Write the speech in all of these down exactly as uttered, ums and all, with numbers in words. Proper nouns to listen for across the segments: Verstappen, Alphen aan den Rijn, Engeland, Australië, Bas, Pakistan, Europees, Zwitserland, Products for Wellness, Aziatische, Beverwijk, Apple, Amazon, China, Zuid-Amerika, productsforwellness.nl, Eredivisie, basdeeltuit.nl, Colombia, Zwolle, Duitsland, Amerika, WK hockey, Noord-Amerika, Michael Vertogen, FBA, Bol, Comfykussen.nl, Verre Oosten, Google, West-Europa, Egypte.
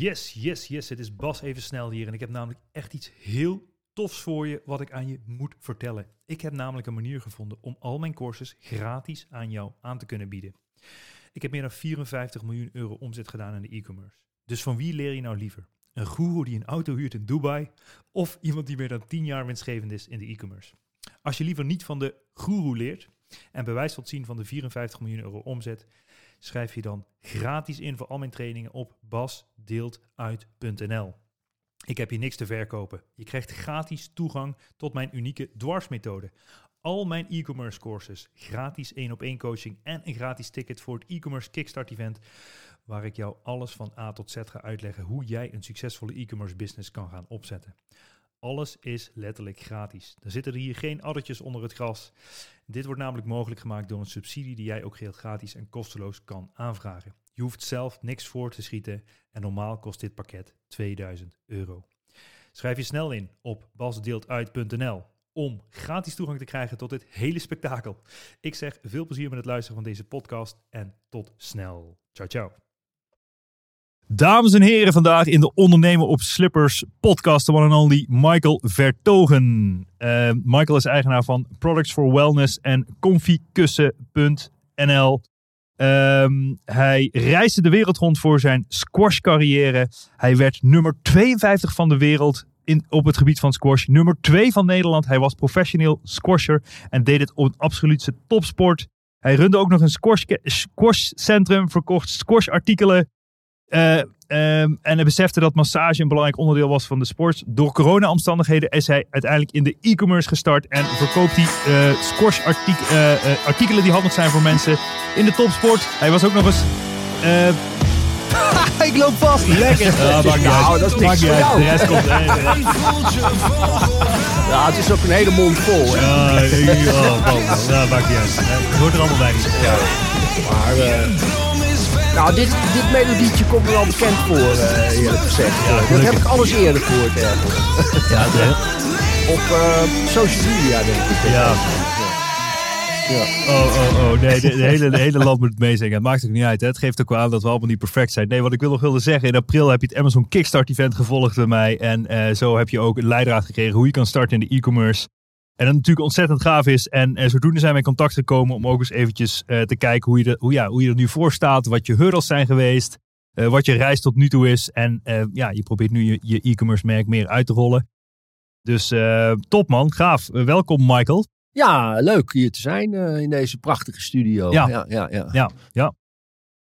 Yes, yes, yes. Het is Bas even snel hier. En ik heb namelijk echt iets heel tofs voor je wat ik aan je moet vertellen. Ik heb namelijk een manier gevonden om al mijn courses gratis aan jou aan te kunnen bieden. Ik heb meer dan vierenvijftig miljoen euro omzet gedaan in de e-commerce. Dus van wie leer je nou liever? Een goeroe die een auto huurt in Dubai of iemand die meer dan tien jaar winstgevend is in de e-commerce? Als je liever niet van de goeroe leert en bewijs wilt zien van de vierenvijftig miljoen euro omzet, schrijf je dan gratis in voor al mijn trainingen op basdeeltuit punt n l. Ik heb hier niks te verkopen. Je krijgt gratis toegang tot mijn unieke dwarsmethode. Al mijn e-commerce courses, gratis één op één coaching en een gratis ticket voor het e-commerce kickstart event, waar ik jou alles van A tot Z ga uitleggen hoe jij een succesvolle e-commerce business kan gaan opzetten. Alles is letterlijk gratis. Er zitten hier geen addertjes onder het gras. Dit wordt namelijk mogelijk gemaakt door een subsidie die jij ook heel gratis en kosteloos kan aanvragen. Je hoeft zelf niks voor te schieten en normaal kost dit pakket tweeduizend euro. Schrijf je snel in op basdeeltuit punt n l om gratis toegang te krijgen tot dit hele spektakel. Ik zeg veel plezier met het luisteren van deze podcast en tot snel. Ciao, ciao. Dames en heren, vandaag in de Ondernemen op Slippers podcast, de one and only Michael Vertogen. Uh, Michael is eigenaar van Products for Wellness en Comfykussen punt n l. Um, hij reisde de wereld rond voor zijn squash carrière. Hij werd nummer tweeënvijftig van de wereld in, op het gebied van squash. Nummer twee van Nederland. Hij was professioneel squasher en deed het op een absolute topsport. Hij runde ook nog een squash, squash centrum, verkocht squash artikelen. Uh, um, en hij besefte dat massage een belangrijk onderdeel was van de sport. Door corona-omstandigheden is hij uiteindelijk in de e-commerce gestart en verkoopt hij uh, squash artik- uh, uh, artikelen die handig zijn voor mensen in de topsport. Hij was ook nog eens... Uh... Ik loop vast! Lekker! Ah, nou, nou, dat is niks voor jou. De rest komt even. Ja, het is ook een hele mond vol. Ja, dat maakt niet uit. Het hoort er allemaal bij. Ja. Maar... Uh... Nou, dit, dit melodietje komt me wel bekend voor, uh, eerlijk gezegd. Ja, dat heb ik alles eerder gehoord. Ja, ja. Op uh, social media, denk ik. Ja. Ja. Oh, oh, oh. Nee, de, de, hele, de hele land moet het meezingen. Het maakt ook niet uit, hè. Het geeft ook wel aan dat we allemaal niet perfect zijn. Nee, wat ik wil nog wilde zeggen. In april heb je het Amazon Kickstart event gevolgd bij mij. En uh, zo heb je ook een leidraad gekregen hoe je kan starten in de e-commerce. En dat natuurlijk ontzettend gaaf is. En, en zodoende zijn we in contact gekomen om ook eens eventjes uh, te kijken hoe je, de, hoe, ja, hoe je er nu voor staat. Wat je hurdles zijn geweest. Uh, wat je reis tot nu toe is. En uh, ja, je probeert nu je, je e-commerce merk meer uit te rollen. Dus uh, top man, gaaf. Uh, welkom Michael. Ja, leuk hier te zijn uh, in deze prachtige studio. Ja, ja, ja. ja. ja, ja.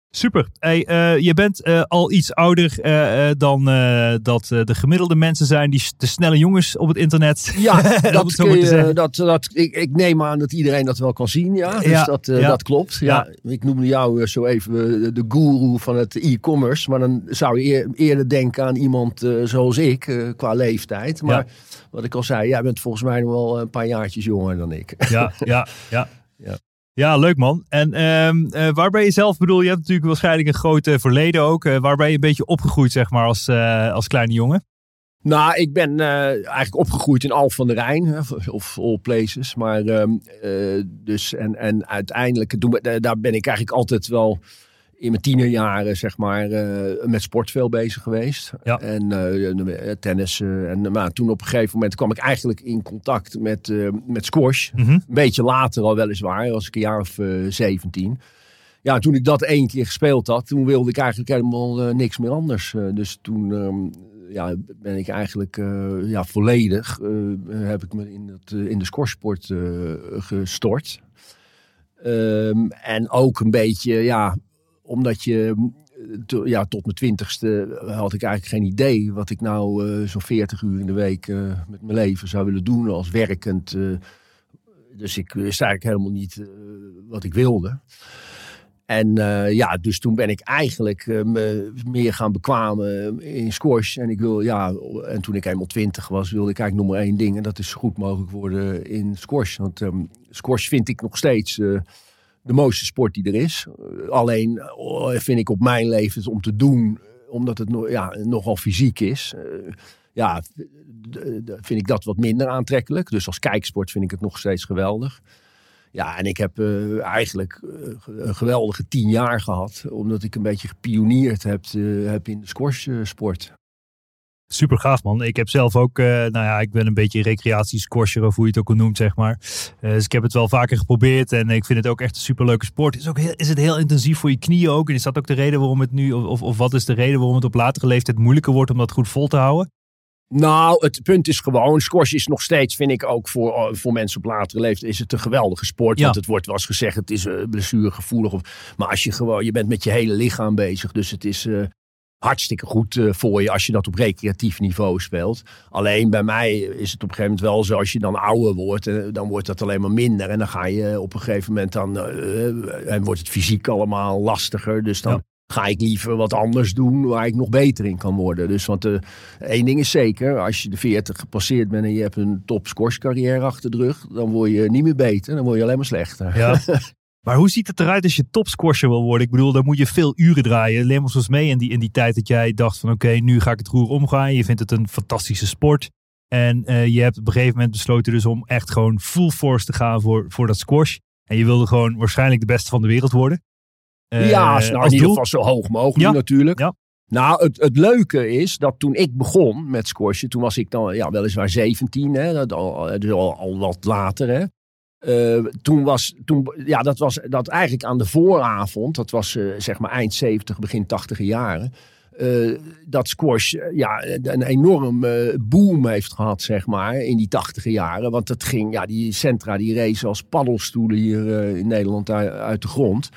Super. Hey, uh, je bent uh, al iets ouder uh, uh, dan uh, dat uh, de gemiddelde mensen zijn, die s- de snelle jongens op het internet. Ja, dat het kun je, dat, dat, ik, ik neem aan dat iedereen dat wel kan zien. Ja, dus ja, dat, uh, ja. dat klopt. Ja. Ja, ik noemde jou zo even uh, de guru van het e-commerce. Maar dan zou je eer, eerder denken aan iemand uh, zoals ik, uh, qua leeftijd. Maar ja. Wat ik al zei, jij bent volgens mij nog wel een paar jaartjes jonger dan ik. Ja, ja, ja. ja. Ja, leuk man. En um, uh, waar ben je zelf, bedoel, je hebt natuurlijk waarschijnlijk een groot uh, verleden ook. Uh, waar ben je een beetje opgegroeid, zeg maar, als, uh, als kleine jongen? Nou, ik ben uh, eigenlijk opgegroeid in Alphen aan den Rijn, hè, of all places. Maar um, uh, dus, en, en uiteindelijk, daar ben ik eigenlijk altijd wel in mijn tienerjaren, zeg maar, uh, met sport veel bezig geweest. Ja. En uh, tennis. Uh, en, maar toen op een gegeven moment kwam ik eigenlijk in contact met, uh, met squash. Mm-hmm. Een beetje later al weliswaar, als ik een jaar of uh, zeventien. Ja, toen ik dat één keer gespeeld had, toen wilde ik eigenlijk helemaal uh, niks meer anders. Uh, dus toen um, ja, ben ik eigenlijk uh, ja, volledig, uh, heb ik me in, het, uh, in de squashsport uh, gestort. Um, en ook een beetje, ja... Omdat je, ja, tot mijn twintigste had ik eigenlijk geen idee wat ik nou uh, zo'n veertig uur in de week uh, met mijn leven zou willen doen als werkend. Uh, dus ik wist eigenlijk helemaal niet uh, wat ik wilde. En uh, ja, dus toen ben ik eigenlijk uh, me meer gaan bekwamen in squash. En ik wil, ja, en toen ik helemaal twintig was, wilde ik eigenlijk nog maar één ding. En dat is zo goed mogelijk worden in squash. Want um, squash vind ik nog steeds... Uh, de mooiste sport die er is. Alleen vind ik op mijn leven het om te doen, omdat het no- ja, nogal fysiek is. Uh, ja, d- d- vind ik dat wat minder aantrekkelijk. Dus als kijksport vind ik het nog steeds geweldig. Ja, en ik heb uh, eigenlijk uh, een geweldige tien jaar gehad. Omdat ik een beetje gepioneerd heb, uh, heb in de squashsport. Super gaaf, man. Ik heb zelf ook, uh, nou ja, ik ben een beetje recreatiesquasher of hoe je het ook al noemt, zeg maar. Uh, dus ik heb het wel vaker geprobeerd en ik vind het ook echt een superleuke sport. Is, ook heel, is het heel intensief voor je knieën ook? En is dat ook de reden waarom het nu, of, of wat is de reden waarom het op latere leeftijd moeilijker wordt om dat goed vol te houden? Nou, het punt is gewoon, squash is nog steeds, vind ik ook voor, voor mensen op latere leeftijd, is het een geweldige sport. Ja. Want het wordt wel eens gezegd, het is uh, blessuregevoelig. Of, maar als je gewoon, je bent met je hele lichaam bezig, dus het is... Uh, Hartstikke goed voor je als je dat op recreatief niveau speelt. Alleen bij mij is het op een gegeven moment wel zo, als je dan ouder wordt, dan wordt dat alleen maar minder. En dan ga je op een gegeven moment, dan uh, en wordt het fysiek allemaal lastiger. Dus dan ja. ga ik liever wat anders doen waar ik nog beter in kan worden. Dus want uh, één ding is zeker, als je de veertig gepasseerd bent en je hebt een top scorescarrière achter de rug, dan word je niet meer beter, dan word je alleen maar slechter. Ja. Maar hoe ziet het eruit als je topsquasher wil worden? Ik bedoel, daar moet je veel uren draaien. Neem ons eens mee in die, in die tijd dat jij dacht van oké, okay, nu ga ik het roer omgaan. Je vindt het een fantastische sport. En uh, je hebt op een gegeven moment besloten dus om echt gewoon full force te gaan voor, voor dat squash. En je wilde gewoon waarschijnlijk de beste van de wereld worden. Uh, ja, nou, in doel. ieder geval zo hoog mogelijk ja. natuurlijk. Ja. Nou, het, het leuke is dat toen ik begon met squashen, toen was ik dan ja, weliswaar zeventien, hè, dat al, dus al, al wat later hè. Uh, toen was, toen, ja, dat was dat eigenlijk aan de vooravond, dat was uh, zeg maar eind zeventig, begin tachtiger jaren, uh, dat squash uh, ja, een enorm uh, boom heeft gehad, zeg maar, in die tachtiger jaren. Want dat ging, ja, die centra die racen als paddelstoelen hier uh, in Nederland uit, uit de grond.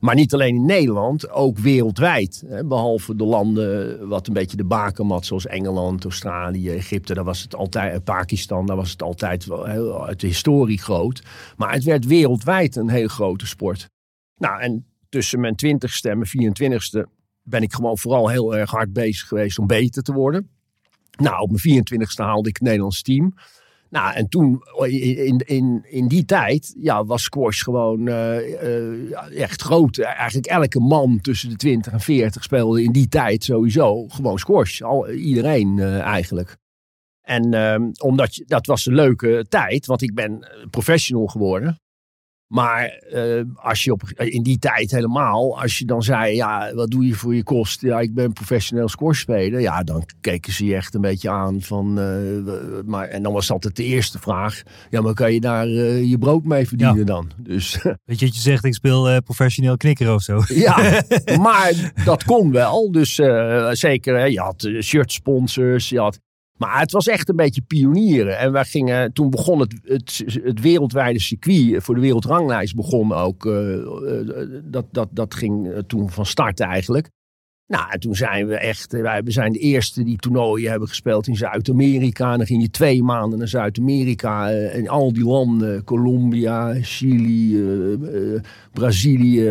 Maar niet alleen in Nederland, ook wereldwijd. Hè, behalve de landen wat een beetje de bakermat, zoals Engeland, Australië, Egypte. Daar was het altijd, Pakistan, daar was het altijd wel heel, uit de historie groot. Maar het werd wereldwijd een heel grote sport. Nou, en tussen mijn twintigste en mijn vierentwintigste ben ik gewoon vooral heel erg hard bezig geweest om beter te worden. Nou, op mijn vierentwintigste haalde ik het Nederlands team. Nou, en toen, in, in, in die tijd, ja, was squash gewoon uh, uh, echt groot. Eigenlijk elke man tussen de twintig en veertig speelde in die tijd sowieso gewoon squash. Al, iedereen uh, eigenlijk. En um, omdat je, dat was een leuke tijd, want ik ben professional geworden. Maar uh, als je op, in die tijd helemaal, als je dan zei, ja, wat doe je voor je kost? Ja, ik ben professioneel squashspeler. Ja, dan keken ze je echt een beetje aan van, uh, maar, en dan was altijd de eerste vraag. Ja, maar kan je daar uh, je brood mee verdienen ja. dan? Dus, weet je wat je zegt, ik speel uh, professioneel knikker of zo. Ja, maar dat kon wel. Dus uh, zeker, hè, je had shirtsponsors, je had... Maar het was echt een beetje pionieren. En wij gingen, toen begon het, het, het wereldwijde circuit voor de wereldranglijst begon ook. Uh, dat, dat, dat ging toen van start eigenlijk. Nou, en toen zijn we echt, wij zijn de eerste die toernooien hebben gespeeld in Zuid-Amerika. En dan ging je twee maanden naar Zuid-Amerika. En al die landen, Colombia, Chili, uh, uh, Brazilië.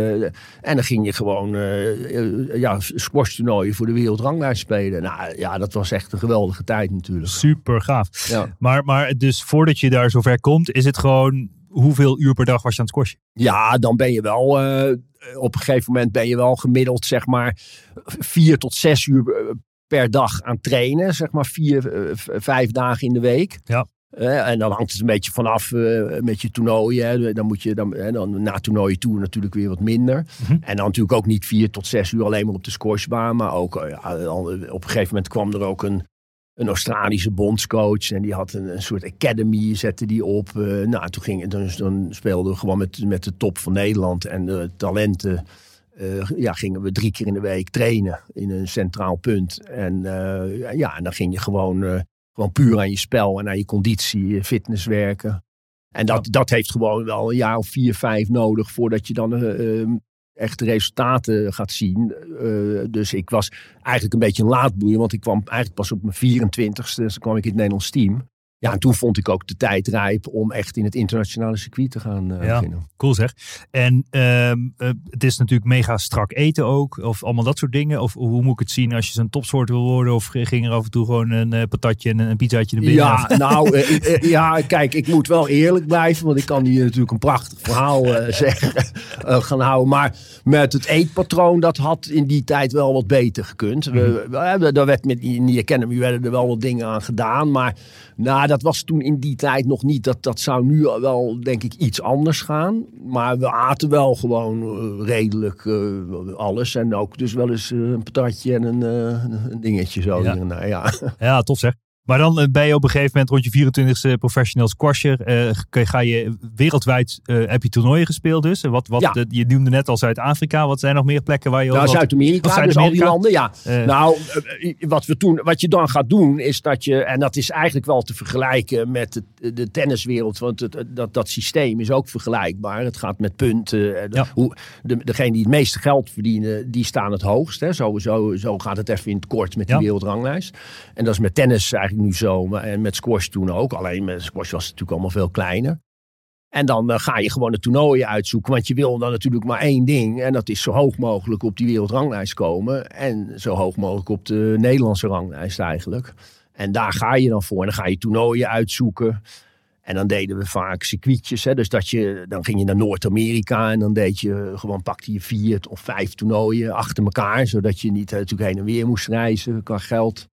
En dan ging je gewoon uh, ja, squash toernooien voor de wereldranglijst spelen. Nou ja, dat was echt een geweldige tijd natuurlijk. Super gaaf. Ja. Maar, maar dus voordat je daar zover komt, is het gewoon... Hoeveel uur per dag was je aan het squashen? Ja, dan ben je wel... Uh, op een gegeven moment ben je wel gemiddeld, zeg maar... vier tot zes uur per dag aan trainen. Zeg maar vier, uh, vijf dagen in de week. Ja. Uh, en dan hangt het een beetje vanaf uh, met je toernooien. Hè. Dan moet je dan, hè, dan na toernooien toe natuurlijk weer wat minder. Mm-hmm. En dan natuurlijk ook niet vier tot zes uur alleen maar op de squashbaan. Maar ook uh, op een gegeven moment kwam er ook een... Een Australische bondscoach. En die had een, een soort academy, zette die op. Uh, nou, toen ging, dus, dan speelden we gewoon met, met de top van Nederland. En de talenten uh, ja, gingen we drie keer in de week trainen. In een centraal punt. En, uh, ja, en dan ging je gewoon, uh, gewoon puur aan je spel en aan je conditie, fitness werken. En dat, ja. dat heeft gewoon wel een jaar of vier, vijf nodig voordat je dan... Uh, um, echt resultaten gaat zien. Uh, dus ik was eigenlijk een beetje een laadboeien, want ik kwam eigenlijk pas op mijn vierentwintigste, dus kwam ik in het Nederlands team. Ja, en toen vond ik ook de tijd rijp om echt in het internationale circuit te gaan uh, ja, beginnen. Cool zeg. En uh, uh, het is natuurlijk mega strak eten ook, of allemaal dat soort dingen. Of hoe moet ik het zien als je zo'n topsoort wil worden? Of ging er af en toe gewoon een uh, patatje en een pizzaatje naar binnen? Ja, nou, uh, uh, ja, kijk, ik moet wel eerlijk blijven, want ik kan hier natuurlijk een prachtig verhaal uh, zeggen, uh, gaan houden. Maar met het eetpatroon, dat had in die tijd wel wat beter gekund. Mm. We, we, daar werd met, in die academy werden er wel wat dingen aan gedaan, maar na dat was toen in die tijd nog niet. Dat, dat zou nu wel, denk ik, iets anders gaan. Maar we aten wel gewoon uh, redelijk uh, alles. En ook dus wel eens uh, een patatje en een, uh, een dingetje zo. Ja. Nou, ja. Ja, tof zeg. Maar dan ben je op een gegeven moment rond je vierentwintigste professional squasher. Uh, ga je wereldwijd, uh, heb je toernooien gespeeld dus? Wat, wat, ja. de, je noemde net al Zuid-Afrika. Wat zijn nog meer plekken waar je... Nou, Zuid-Amerika, Zuid-Amerika, dus al die landen, ja. Uh, nou, wat, we toen, wat je dan gaat doen is dat je... En dat is eigenlijk wel te vergelijken met de, de tenniswereld. Want het, dat, dat systeem is ook vergelijkbaar. Het gaat met punten. Ja. Hoe, de, degene die het meeste geld verdienen, die staan het hoogst. Hè. Zo, zo, zo gaat het even in het kort met die ja. wereldranglijst. En dat is met tennis eigenlijk nu zo, maar, en met squash toen ook. Alleen met squash was het natuurlijk allemaal veel kleiner. En dan uh, ga je gewoon de toernooien uitzoeken. Want je wil dan natuurlijk maar één ding. En dat is zo hoog mogelijk op die wereldranglijst komen. En zo hoog mogelijk op de Nederlandse ranglijst eigenlijk. En daar ga je dan voor. En dan ga je toernooien uitzoeken. En dan deden we vaak circuitjes. Hè? Dus dat je, dan ging je naar Noord-Amerika. En dan deed je gewoon, pakte je vier of vijf toernooien achter elkaar. Zodat je niet uh, natuurlijk heen en weer moest reizen qua geld.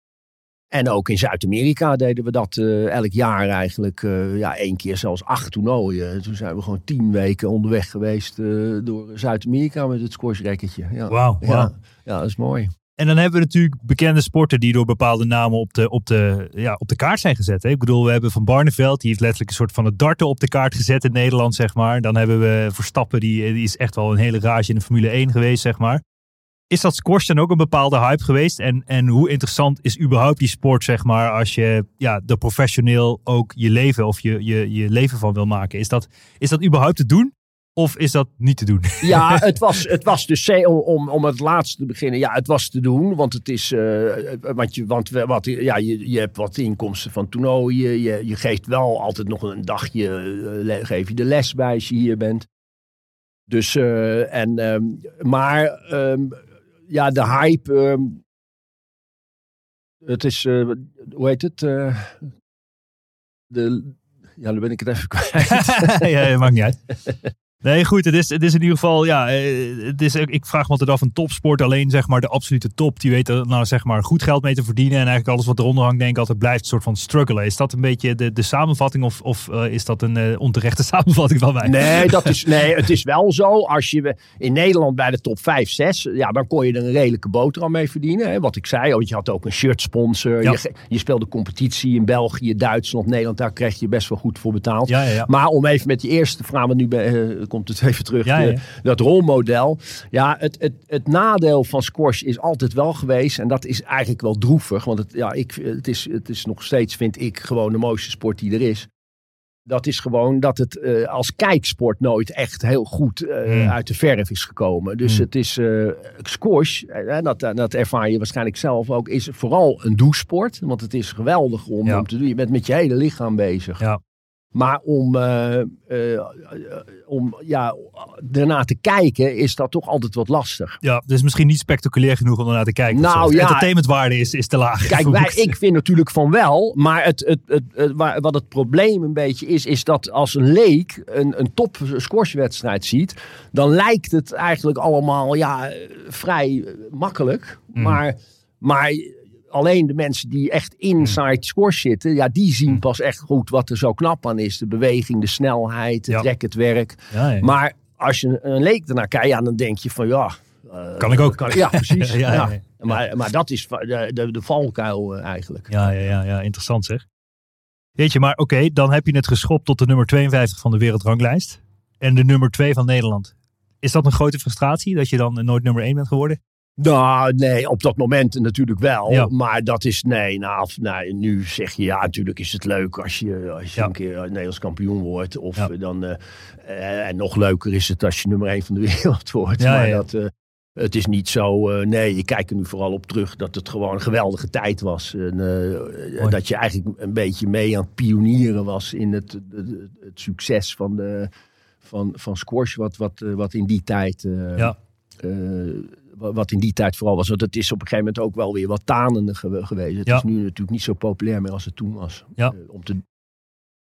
En ook in Zuid-Amerika deden we dat uh, elk jaar eigenlijk. Uh, ja, één keer zelfs acht toernooien. Toen zijn we gewoon tien weken onderweg geweest uh, door Zuid-Amerika met het squashrekketje. Ja. Wauw. Wow. Ja, ja, dat is mooi. En dan hebben we natuurlijk bekende sporten die door bepaalde namen op de, op de, ja, op de kaart zijn gezet. Hè? Ik bedoel, we hebben Van Barneveld, die heeft letterlijk een soort van het darten op de kaart gezet in Nederland, zeg maar. Dan hebben we Verstappen, die, die is echt wel een hele rage in de Formule één geweest, zeg maar. Is dat squash dan ook een bepaalde hype geweest? En, en hoe interessant is überhaupt die sport, zeg maar, als je ja, er professioneel ook je leven of je, je, je leven van wil maken? Is dat, is dat überhaupt te doen? Of is dat niet te doen? Ja, het was, het was dus, om, om het laatste te beginnen, ja, het was te doen. Want het is, uh, want je, want wat, ja, je, je hebt wat inkomsten van toernooien. Je, je geeft wel altijd nog een dagje, uh, geef je de les bij als je hier bent. Dus, uh, en, um, maar... Um, ja, de hype, um, het is, uh, hoe heet het, uh, de, ja, dan ben ik het even kwijt. Ja, dat maakt niet uit. Nee, goed, het is, het is in ieder geval, ja, het is, ik vraag me altijd af, een topsport, alleen zeg maar de absolute top, die weet er nou zeg maar goed geld mee te verdienen en eigenlijk alles wat eronder hangt, denk ik altijd blijft een soort van struggelen. Is dat een beetje de, de samenvatting of, of uh, is dat een uh, onterechte samenvatting van mij? Nee, dat is, nee, het is wel zo, als je in Nederland bij de top vijf, zes, ja, dan kon je er een redelijke boterham mee verdienen. Hè? Wat ik zei, want je had ook een shirtsponsor, ja. je, je speelde competitie in België, Duitsland, Nederland, daar kreeg je best wel goed voor betaald. Ja, ja, ja. Maar om even met die eerste vraag, want nu bij uh, komt het even terug, ja, ja. De, dat rolmodel. Ja, het, het, het nadeel van squash is altijd wel geweest. En dat is eigenlijk wel droevig. Want het, ja, ik, het, is, het is nog steeds, vind ik, gewoon de mooiste sport die er is. Dat is gewoon dat het uh, als kijksport nooit echt heel goed uh, ja. uit de verf is gekomen. Dus ja. het is uh, squash, uh, dat, dat ervaar je waarschijnlijk zelf ook, is vooral een doesport. Want het is geweldig om, ja. om te doen. Je bent met je hele lichaam bezig. Ja. Maar om, uh, uh, um, ja, ernaar te kijken is dat toch altijd wat lastig. Ja, dus misschien niet spectaculair genoeg om ernaar te kijken. Nou, ja, entertainmentwaarde is, is te laag. Kijk, wij, ik vind natuurlijk van wel. Maar het, het, het, het, waar, wat het probleem een beetje is, is dat als een leek een, een top squashwedstrijd ziet, dan lijkt het eigenlijk allemaal ja, vrij makkelijk. Mm. Maar... maar alleen de mensen die echt inside squash zitten, ja, die zien pas echt goed wat er zo knap aan is. De beweging, de snelheid, het ja. racketwerk. Ja, ja. Maar als je een leek ernaar kijkt, ja, dan denk je van ja... Uh, kan ik ook. Kan ik, ja, precies. ja, ja, ja. Ja. Maar, maar dat is de, de, de valkuil eigenlijk. Ja, ja, ja, ja, interessant zeg. Weet je, maar oké, okay, dan heb je het geschopt tot de nummer tweeënvijftig van de wereldranglijst. En de nummer twee van Nederland. Is dat een grote frustratie, dat je dan nooit nummer één bent geworden? Nou, nee, op dat moment natuurlijk wel. Ja. Maar dat is, nee, nou, nou, nu zeg je, ja, natuurlijk is het leuk als je, als je ja. een keer Nederlands kampioen wordt. Of ja. dan, uh, uh, en nog leuker is het als je nummer één van de wereld wordt. Ja, maar ja. dat, uh, het is niet zo, uh, nee, je kijkt er nu vooral op terug dat het gewoon een geweldige tijd was. En, uh, dat je eigenlijk een beetje mee aan het pionieren was in het, het, het succes van, de, van, van squash. Wat, wat, wat in die tijd... Uh, ja. uh, Wat in die tijd vooral was. Want het is op een gegeven moment ook wel weer wat tanende geweest. Het ja. is nu natuurlijk niet zo populair meer als het toen was. Ja. Om te,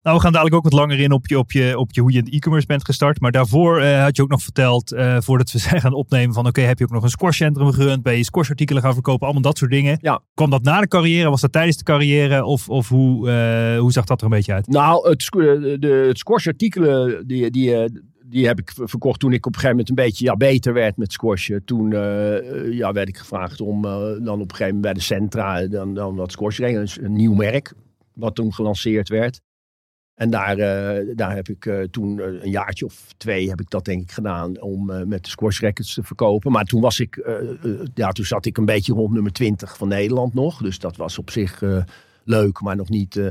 Nou, we gaan dadelijk ook wat langer in op, je, op, je, op je, hoe je in de e-commerce bent gestart. Maar daarvoor uh, had je ook nog verteld, uh, voordat we zijn gaan opnemen, van oké, okay, heb je ook nog een squashcentrum gerund? Ben je squashartikelen gaan verkopen? Allemaal dat soort dingen. Ja. Kwam dat na de carrière? Was dat tijdens de carrière? Of, of hoe, uh, hoe zag dat er een beetje uit? Nou, het, de, het squashartikelen, die... die uh, Die heb ik verkocht toen ik op een gegeven moment een beetje ja, beter werd met squashen. Toen uh, ja, werd ik gevraagd om uh, dan op een gegeven moment bij de Centra dan, dan wat squashen. Dat is een nieuw merk wat toen gelanceerd werd. En daar, uh, daar heb ik uh, toen uh, een jaartje of twee heb ik dat denk ik gedaan om uh, met de squash rackets te verkopen. Maar toen was ik, uh, uh, ja, toen zat ik een beetje rond nummer twintig van Nederland nog. Dus dat was op zich uh, leuk, maar nog niet... Uh,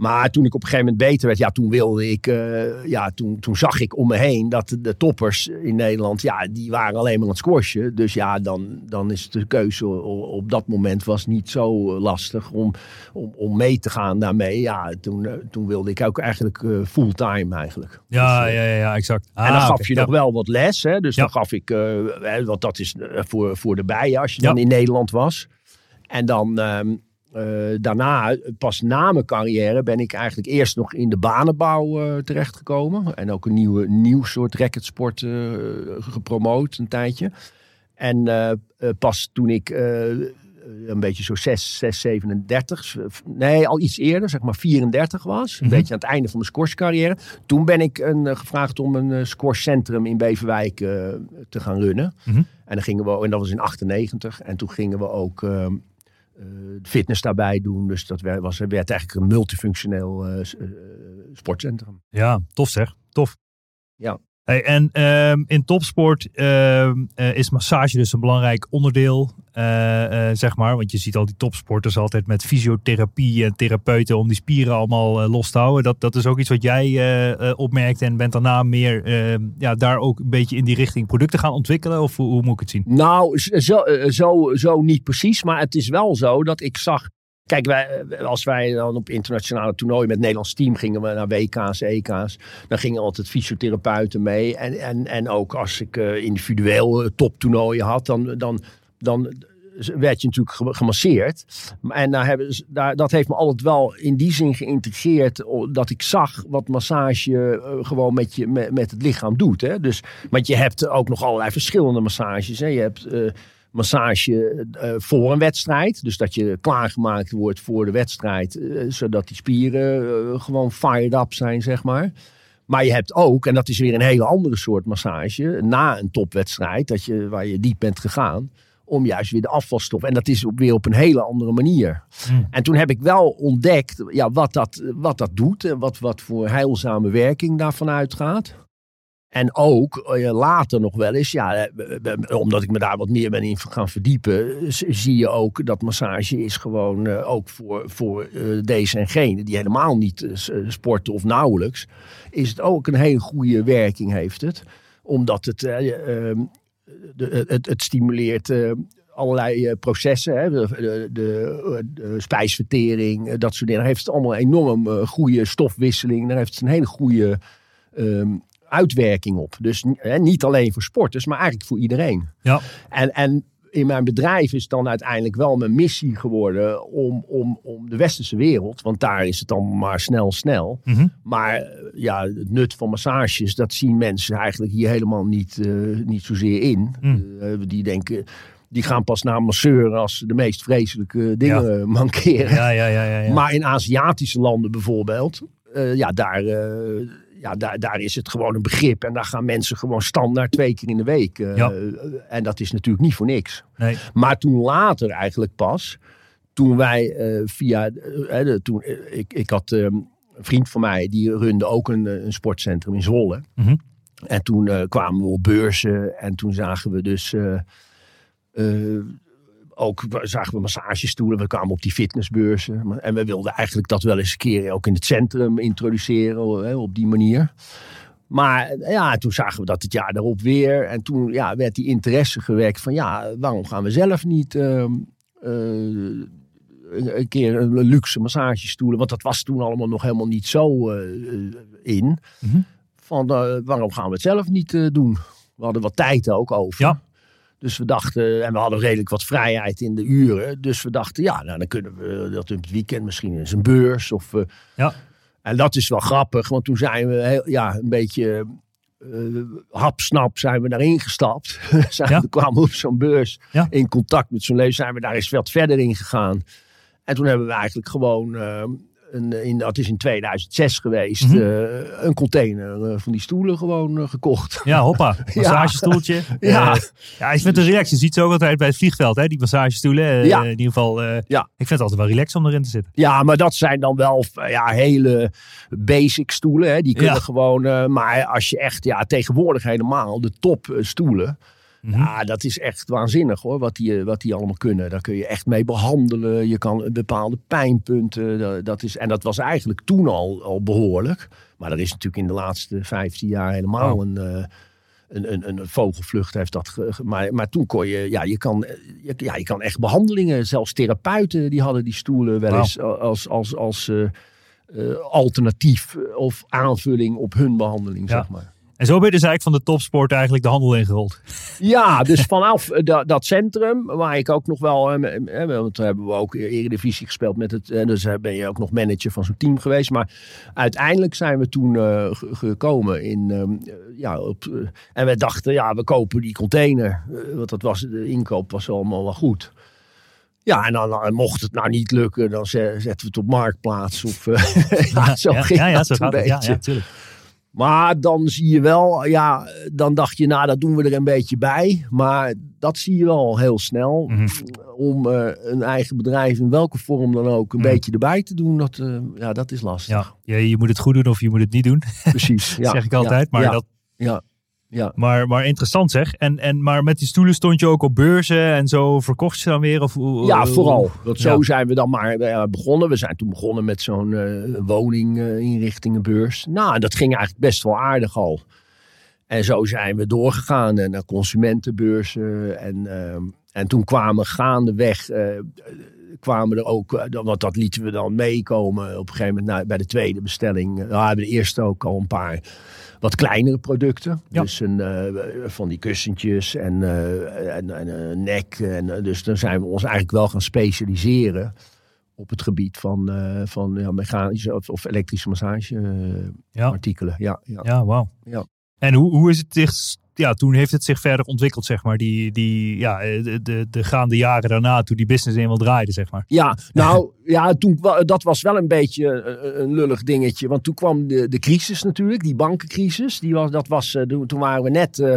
Maar toen ik op een gegeven moment beter werd, ja, toen wilde ik, uh, ja, toen, toen zag ik om me heen dat de toppers in Nederland, ja, die waren alleen maar aan het squashen. Dus ja, dan, dan is de keuze op dat moment was niet zo lastig om, om, om mee te gaan daarmee. Ja, toen, toen wilde ik ook eigenlijk uh, fulltime eigenlijk. Ja, dus, uh, ja, ja, exact. Ah, en dan gaf okay, je ja. nog wel wat les, hè? Dus ja. dan gaf ik, uh, want dat is voor, voor de bijen als je ja. dan in Nederland was. En dan... Um, Uh, daarna, pas na mijn carrière, ben ik eigenlijk eerst nog in de banenbouw uh, terechtgekomen. En ook een nieuwe, nieuw soort racketsport uh, gepromoot een tijdje. En uh, pas toen ik uh, een beetje zo zes, zevenendertig, nee al iets eerder, zeg maar vierendertig was. Mm-hmm. Een beetje aan het einde van mijn squashcarrière. Toen ben ik een, uh, gevraagd om een uh, squashcentrum in Beverwijk uh, te gaan runnen. Mm-hmm. En, dan gingen we, en dat was in achtennegentig. En toen gingen we ook... Uh, fitness daarbij doen. Dus dat werd, was, werd eigenlijk een multifunctioneel uh, sportcentrum. Ja, tof zeg. Tof. Ja. Hey, en um, in topsport um, uh, is massage dus een belangrijk onderdeel. Uh, uh, zeg maar. Want je ziet al die topsporters altijd met fysiotherapie en therapeuten om die spieren allemaal uh, los te houden. Dat, dat is ook iets wat jij uh, uh, opmerkte en bent daarna meer uh, ja, daar ook een beetje in die richting producten gaan ontwikkelen? Of hoe, hoe moet ik het zien? Nou, zo, zo, zo niet precies. Maar het is wel zo dat ik zag... Kijk, wij, als wij dan op internationale toernooien met het Nederlands team gingen we naar W K's, E K's. Dan gingen altijd fysiotherapeuten mee. En, en, en ook als ik uh, individueel uh, toptoernooien had, dan... dan Dan werd je natuurlijk gemasseerd. En daar hebben ze, daar, dat heeft me altijd wel in die zin geïntegreerd. Dat ik zag wat massage gewoon met, je, met, met het lichaam doet. Hè? Dus, want je hebt ook nog allerlei verschillende massages. Hè? Je hebt uh, massage uh, voor een wedstrijd. Dus dat je klaargemaakt wordt voor de wedstrijd. Uh, zodat die spieren uh, gewoon fired up zijn, zeg maar. Maar je hebt ook, en dat is weer een hele andere soort massage. Na een topwedstrijd, dat je, waar je diep bent gegaan. Om juist weer de afvalstof. En dat is op, weer op een hele andere manier. Hmm. En toen heb ik wel ontdekt ja, wat, dat, wat dat doet. En wat, wat voor heilzame werking daarvan uitgaat. En ook later nog wel eens. Ja, omdat ik me daar wat meer ben in gaan verdiepen. Zie je ook dat massage is gewoon ook voor, voor deze en gene. Die helemaal niet sporten of nauwelijks. Is het ook een hele goede werking heeft het. Omdat het... Uh, De, het, het stimuleert uh, allerlei uh, processen, hè? De, de, de, de spijsvertering, dat soort dingen. Daar heeft het allemaal enorm uh, goede stofwisseling. Daar heeft het een hele goede um, uitwerking op. Dus hè, niet alleen voor sporters, maar eigenlijk voor iedereen. Ja. En, en in mijn bedrijf is het dan uiteindelijk wel mijn missie geworden om, om, om de westerse wereld, want daar is het dan maar snel, snel. Mm-hmm. Maar ja, het nut van massages, dat zien mensen eigenlijk hier helemaal niet, uh, niet zozeer in. Mm. Uh, die denken, die gaan pas naar een masseur als ze de meest vreselijke dingen ja. mankeren. Ja, ja, ja, ja, ja. Maar in Aziatische landen bijvoorbeeld, uh, ja, daar... Uh, Ja, daar, daar is het gewoon een begrip. En daar gaan mensen gewoon standaard twee keer in de week. Uh, ja. En dat is natuurlijk niet voor niks. Nee. Maar toen later eigenlijk pas. Toen wij uh, via... Uh, de, toen, uh, ik, ik had um, een vriend van mij. Die runde ook een, een sportcentrum in Zwolle. Mm-hmm. En toen uh, kwamen we op beurzen. En toen zagen we dus... Uh, uh, Ook zagen we massagestoelen, we kwamen op die fitnessbeurzen. En we wilden eigenlijk dat wel eens een keer ook in het centrum introduceren, hè, op die manier. Maar ja, toen zagen we dat het jaar daarop weer. En toen ja, werd die interesse gewekt van ja, waarom gaan we zelf niet uh, uh, een keer een luxe massagestoelen. Want dat was toen allemaal nog helemaal niet zo uh, in. Mm-hmm. Van uh, waarom gaan we het zelf niet uh, doen? We hadden wat tijd ook over. Ja. Dus we dachten, en we hadden redelijk wat vrijheid in de uren. Dus we dachten, ja, nou, dan kunnen we dat op het weekend misschien eens een beurs. Of, uh, ja. En dat is wel grappig, want toen zijn we heel, ja, een beetje uh, hapsnap zijn we daarin gestapt. zijn ja. We kwamen op zo'n beurs ja. in contact met zo'n leven, zijn we daar eens wat verder in gegaan. En toen hebben we eigenlijk gewoon, uh, een, in, dat is in tweeduizend zes geweest, mm-hmm. uh, een container uh, van die stoelen gewoon uh, gekocht. Ja, hoppa. Massagestoeltje. ja. Ja. Uh, ja, ik vind het relaxed. Je ziet het ook altijd bij het vliegveld, hè? Die massagestoelen. Uh, ja. In ieder geval, uh, ja. ik vind het altijd wel relaxed om erin te zitten. Ja, maar dat zijn dan wel ja, hele basic stoelen. Hè? Die kunnen ja. gewoon, uh, maar als je echt, ja, tegenwoordig helemaal de top stoelen. Mm-hmm. Ja, dat is echt waanzinnig hoor, wat die, wat die allemaal kunnen. Daar kun je echt mee behandelen. Je kan bepaalde pijnpunten. Dat is, en dat was eigenlijk toen al, al behoorlijk. Maar dat is natuurlijk in de laatste vijftien jaar helemaal oh. een, een, een, een vogelvlucht heeft dat. Ge, maar, maar toen kon je, ja je kan, ja, je kan echt behandelingen. Zelfs therapeuten die hadden die stoelen wel wow. eens als, als, als, als uh, uh, alternatief of aanvulling op hun behandeling, ja. zeg maar. En zo ben je dus eigenlijk van de topsport eigenlijk de handel ingerold. Ja, dus vanaf dat, dat centrum, waar ik ook nog wel... Eh, want toen hebben we ook Eredivisie gespeeld met het... Eh, dus ben je ook nog manager van zo'n team geweest. Maar uiteindelijk zijn we toen uh, gekomen in... Um, ja, op, uh, en we dachten, ja, we kopen die container. Uh, want dat was, de inkoop was allemaal wel goed. Ja, en dan mocht het nou niet lukken, dan zetten we het op Marktplaats. Of, uh, ja, zo ja, ging ja, ja, dat zo een beetje. Ja, natuurlijk. Ja, maar dan zie je wel, ja, dan dacht je, nou, dat doen we er een beetje bij. Maar dat zie je wel heel snel. Mm-hmm. Om uh, een eigen bedrijf in welke vorm dan ook een mm-hmm. beetje erbij te doen, dat, uh, ja, dat is lastig. Ja. Je, je moet het goed doen of je moet het niet doen. Precies. Ja. Dat zeg ik altijd. Ja. Maar, ja. Dat... Ja. Ja. Maar, maar interessant zeg. En, en, maar met die stoelen stond je ook op beurzen en zo verkocht je dan weer? Of, uh, ja, vooral. Want zo ja. zijn we dan maar uh, begonnen. We zijn toen begonnen met zo'n uh, woninginrichtingenbeurs. Uh, nou, dat ging eigenlijk best wel aardig al. En zo zijn we doorgegaan en naar consumentenbeurzen. En, uh, en toen kwamen gaandeweg, uh, kwamen er ook, uh, want dat lieten we dan meekomen op een gegeven moment nou, bij de tweede bestelling. Nou, we hebben de eerste ook al een paar wat kleinere producten. Ja. Dus een, uh, van die kussentjes en, uh, en, en een nek. En, uh, dus dan zijn we ons eigenlijk wel gaan specialiseren op het gebied van, uh, van ja, mechanische of, of elektrische massageartikelen. Uh, ja, ja, ja. ja wauw. Ja. En hoe, hoe is het echt, ja, toen heeft het zich verder ontwikkeld, zeg maar, die, die, ja, de, de, de gaande jaren daarna, toen die business eenmaal draaide, zeg maar. Ja, nou, ja, toen, dat was wel een beetje een lullig dingetje, want toen kwam de, de crisis natuurlijk, die bankencrisis, die was, dat was, toen waren we net uh,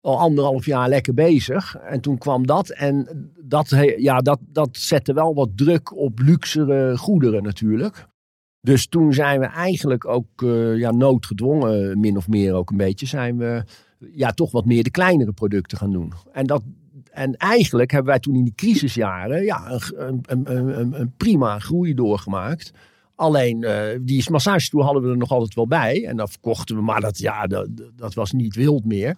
al anderhalf jaar lekker bezig en toen kwam dat en dat, ja, dat, dat zette wel wat druk op luxere goederen natuurlijk. Dus toen zijn we eigenlijk ook uh, ja, noodgedwongen, min of meer ook een beetje, zijn we ja, toch wat meer de kleinere producten gaan doen. En, dat, en eigenlijk hebben wij toen in die crisisjaren ja, een, een, een, een prima groei doorgemaakt. Alleen uh, die massagestoel hadden we er nog altijd wel bij. En dat verkochten we, maar dat, ja, dat, dat was niet wild meer.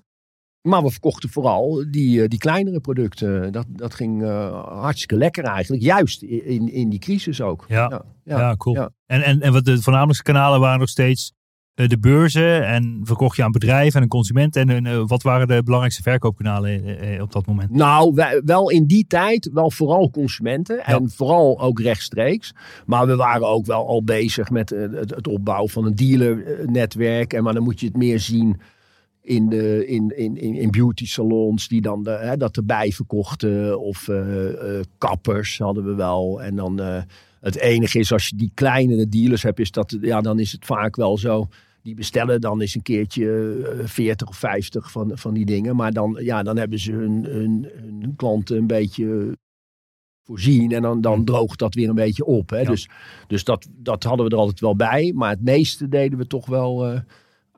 Maar we verkochten vooral die, die kleinere producten. Dat, dat ging uh, hartstikke lekker eigenlijk. Juist in, in die crisis ook. Ja, ja, ja. ja cool. Ja. En, en, en wat de voornamelijkste kanalen waren nog steeds uh, de beurzen. En verkocht je aan bedrijven en een consument. En uh, wat waren de belangrijkste verkoopkanalen uh, op dat moment? Nou, wij, wel in die tijd. Wel vooral consumenten. Ja. En vooral ook rechtstreeks. Maar we waren ook wel al bezig met uh, het, het opbouwen van een dealernetwerk. En maar dan moet je het meer zien in de in in in beauty salons die dan de, hè, dat erbij verkochten of uh, uh, kappers hadden we wel en dan uh, het enige is als je die kleinere dealers hebt is dat ja dan is het vaak wel zo die bestellen dan eens een keertje veertig of vijftig van van die dingen maar dan ja dan hebben ze hun hun, hun klanten een beetje voorzien en dan, dan droogt dat weer een beetje op hè? Ja. dus dus dat dat hadden we er altijd wel bij maar het meeste deden we toch wel uh,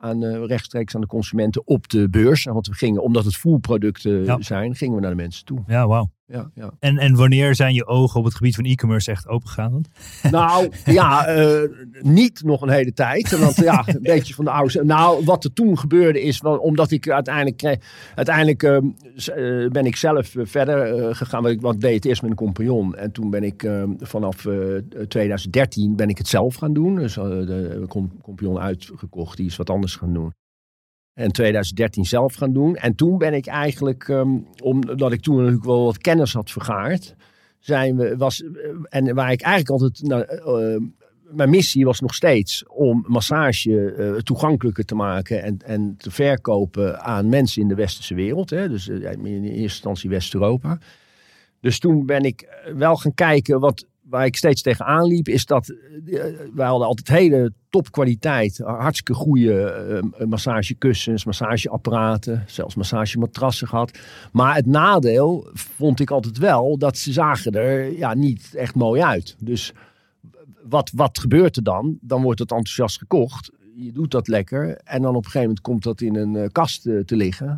Aan, uh, rechtstreeks aan de consumenten op de beurs. Want we gingen, omdat het voerproducten ja. zijn, gingen we naar de mensen toe. Ja, wauw. Ja, ja. En, en wanneer zijn je ogen op het gebied van e-commerce echt opengegaan? Nou, ja, uh, niet nog een hele tijd. Want ja, een beetje van de oude... Nou, wat er toen gebeurde is, omdat ik uiteindelijk... Kreeg, uiteindelijk uh, uh, ben ik zelf verder uh, gegaan. Want ik, want ik deed het eerst met een compagnon. En toen ben ik uh, vanaf uh, tweeduizend dertien ben ik het zelf gaan doen. Dus uh, de compagnon uitgekocht, die is wat anders gaan doen. En tweeduizend dertien zelf gaan doen. En toen ben ik eigenlijk, um, omdat ik toen natuurlijk wel wat kennis had vergaard, zijn we, was, en waar ik eigenlijk altijd nou, uh, mijn missie was nog steeds om massage uh, toegankelijker te maken en, en te verkopen aan mensen in de westerse wereld. Hè? Dus uh, in eerste instantie West-Europa. Dus toen ben ik wel gaan kijken, wat, waar ik steeds tegenaan liep, is dat uh, wij hadden altijd hele topkwaliteit, hartstikke goede uh, massagekussens, massageapparaten, zelfs massagematrassen gehad. Maar het nadeel vond ik altijd wel dat ze zagen er ja, niet echt mooi uit. Dus Wat, wat gebeurt er dan? Dan wordt het enthousiast gekocht. Je doet dat lekker. En dan op een gegeven moment komt dat in een uh, kast uh, te liggen.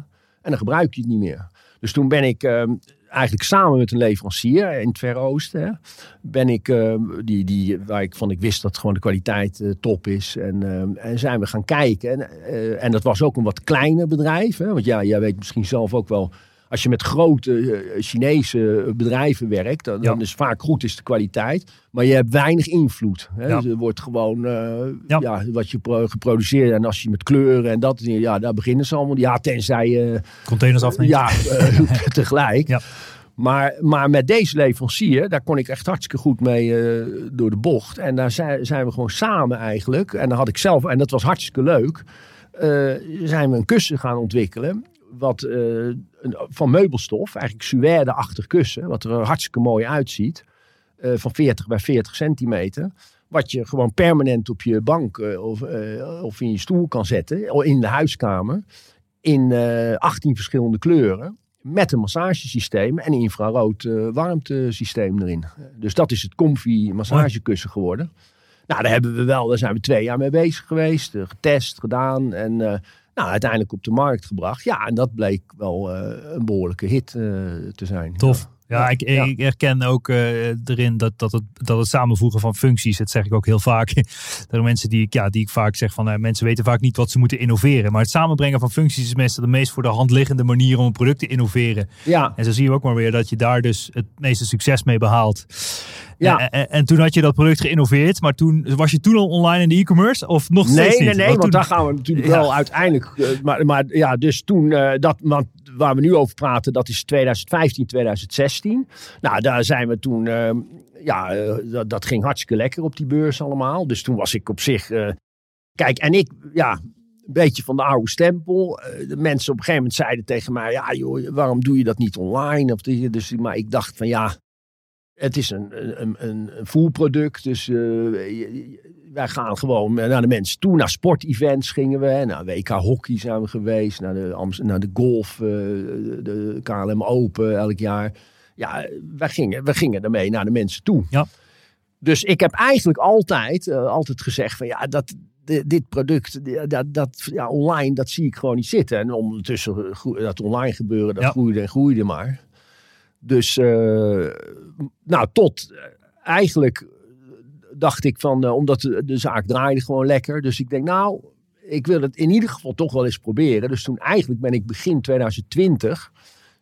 En dan gebruik je het niet meer. Dus toen ben ik uh, eigenlijk samen met een leverancier in het Verre Oosten. Hè, ben ik, uh, die, die, waar ik van ik wist dat gewoon de kwaliteit uh, top is. En, uh, en zijn we gaan kijken. En, uh, en dat was ook een wat kleiner bedrijf. Hè, want ja, jij weet misschien zelf ook wel. Als je met grote uh, Chinese bedrijven werkt, dan, ja. dan is vaak goed is de kwaliteit. Maar je hebt weinig invloed. Hè? Ja. Dus er wordt gewoon uh, ja. Ja, wat je pro- geproduceert. En als je met kleuren en dat, ja, daar beginnen ze allemaal. Ja, tenzij je... Uh, Containers afneemt. Ja, uh, tegelijk. Ja. Maar, maar met deze leverancier, daar kon ik echt hartstikke goed mee uh, door de bocht. En daar zijn, zijn we gewoon samen eigenlijk. En, dan had ik zelf, en dat was hartstikke leuk. Uh, zijn we een kussen gaan ontwikkelen. Wat, uh, een, van meubelstof, eigenlijk suède-achtig kussen, wat er hartstikke mooi uitziet, uh, van veertig bij veertig centimeter, wat je gewoon permanent op je bank uh, of, uh, of in je stoel kan zetten, in de huiskamer, in uh, achttien verschillende kleuren, met een massagesysteem en een infrarood uh, warmtesysteem erin. Dus dat is het comfy massagekussen geworden. Nou, daar hebben we wel, daar zijn we twee jaar mee bezig geweest, uh, getest, gedaan en... Uh, Nou, uiteindelijk op de markt gebracht. Ja, en dat bleek wel uh, een behoorlijke hit uh, te zijn. Tof. Ja, ja, ik, ja. ik herken ook uh, erin dat, dat, het, dat het samenvoegen van functies, dat zeg ik ook heel vaak. Dat er mensen die ik, ja, die ik vaak zeg van, uh, mensen weten vaak niet wat ze moeten innoveren. Maar het samenbrengen van functies is meestal de meest voor de hand liggende manier om een product te innoveren. Ja. En zo zie je ook maar weer dat je daar dus het meeste succes mee behaalt. Ja. En, en, en toen had je dat product geïnnoveerd, maar toen was je toen al online in de e-commerce of nog nee, steeds nee, niet? Nee, nee, want, want toen... daar gaan we natuurlijk ja. wel uiteindelijk. Uh, maar, maar ja, dus toen, uh, dat, want waar we nu over praten, dat is tweeduizend vijftien, tweeduizend zestien. Nou, daar zijn we toen, uh, ja, uh, dat, dat ging hartstikke lekker op die beurs allemaal. Dus toen was ik op zich, uh, kijk, en ik, ja... Een beetje van de oude stempel. De mensen op een gegeven moment zeiden tegen mij... ja joh, waarom doe je dat niet online? Of die, dus, maar ik dacht van ja... het is een, een, een voelproduct. Dus uh, wij gaan gewoon naar de mensen toe. Naar sportevents gingen we. Naar W K hockey zijn we geweest. Naar de, Amst- naar de golf. Uh, de K L M Open elk jaar. Ja, wij gingen, wij gingen daarmee naar de mensen toe. Ja. Dus ik heb eigenlijk altijd, uh, altijd gezegd van ja... dat De, dit product, dat, dat, ja, online, dat zie ik gewoon niet zitten. En ondertussen, dat online gebeuren, dat ja. groeide en groeide maar. Dus, uh, nou, tot uh, eigenlijk dacht ik van, uh, omdat de, de zaak draaide gewoon lekker. Dus ik denk, nou, ik wil het in ieder geval toch wel eens proberen. Dus toen eigenlijk ben ik begin twintig twintig,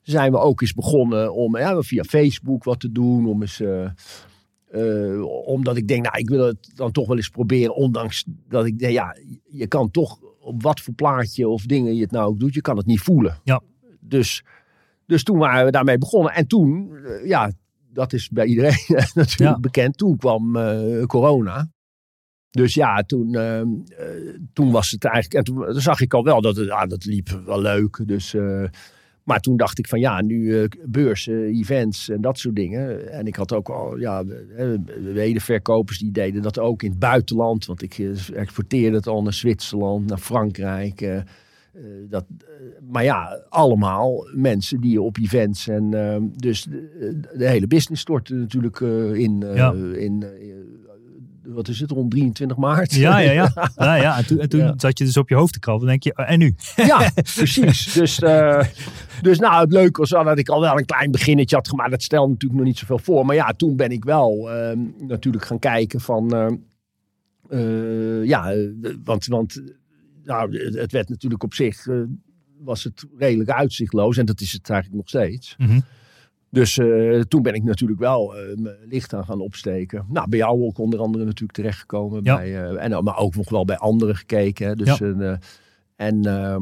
zijn we ook eens begonnen om ja, via Facebook wat te doen, om eens... Uh, Uh, omdat ik denk, nou, ik wil het dan toch wel eens proberen. Ondanks dat ik denk, ja, je kan toch op wat voor plaatje of dingen je het nou ook doet, je kan het niet voelen. Ja. Dus, dus toen waren we daarmee begonnen. En toen, uh, ja, dat is bij iedereen natuurlijk ja. bekend. Toen kwam uh, corona. Dus ja, toen, uh, uh, toen was het eigenlijk... En toen zag ik al wel dat het ah, dat liep wel leuk. Dus... Uh, Maar toen dacht ik van ja, nu uh, beurzen, uh, events en dat soort dingen. En ik had ook al, ja, wederverkopers die deden dat ook in het buitenland. Want ik exporteerde het al naar Zwitserland, naar Frankrijk. Uh, uh, dat, uh, maar ja, allemaal mensen die op events. En uh, dus de, de hele business stortte natuurlijk uh, in... Uh, ja. in uh, Wat is het, rond drieëntwintig maart? Ja, ja, ja. ja, ja. En toen, en toen ja. zat je dus op je hoofd te krabben. Dan denk je, en nu? Ja, precies. Dus, uh, dus nou, het leuke was dat ik al wel een klein beginnetje had gemaakt. Dat stelde natuurlijk nog niet zoveel voor. Maar ja, toen ben ik wel uh, natuurlijk gaan kijken van... Uh, uh, ja, want, want nou, het werd natuurlijk op zich... Uh, was het redelijk uitzichtloos. En dat is het eigenlijk nog steeds. Mm-hmm. Dus uh, toen ben ik natuurlijk wel uh, mijn licht aan gaan opsteken. Nou, bij jou ook onder andere natuurlijk terechtgekomen. Ja. Bij, uh, en, maar ook nog wel bij anderen gekeken. Hè. Dus, ja. uh, en uh,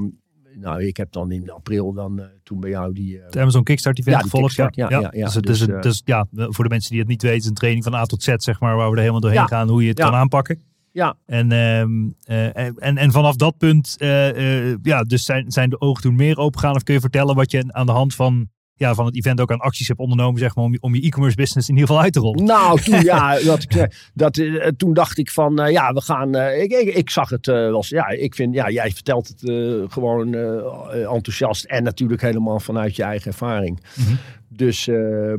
nou, ik heb dan in april dan uh, toen bij jou die... Uh, de Amazon Kickstart event ja, gevolgd. Ja, ja, ja. ja, ja. Dus, dus, dus, uh, dus ja, voor de mensen die het niet weten, een training van A tot Z, zeg maar, waar we er helemaal doorheen ja, gaan, hoe je het ja. kan aanpakken. Ja. En, uh, uh, en, en vanaf dat punt, uh, uh, ja, dus zijn, zijn de ogen toen meer opengegaan? Of kun je vertellen wat je aan de hand van... Ja, van het event ook aan acties heb ondernomen, zeg maar, om, om je e-commerce business in ieder geval uit te rollen. Nou, toen, ja, dat, dat, toen dacht ik van, uh, ja, we gaan, uh, ik, ik, ik zag het uh, als, ja, ik vind, ja, jij vertelt het uh, gewoon uh, enthousiast en natuurlijk helemaal vanuit je eigen ervaring. Mm-hmm. Dus uh,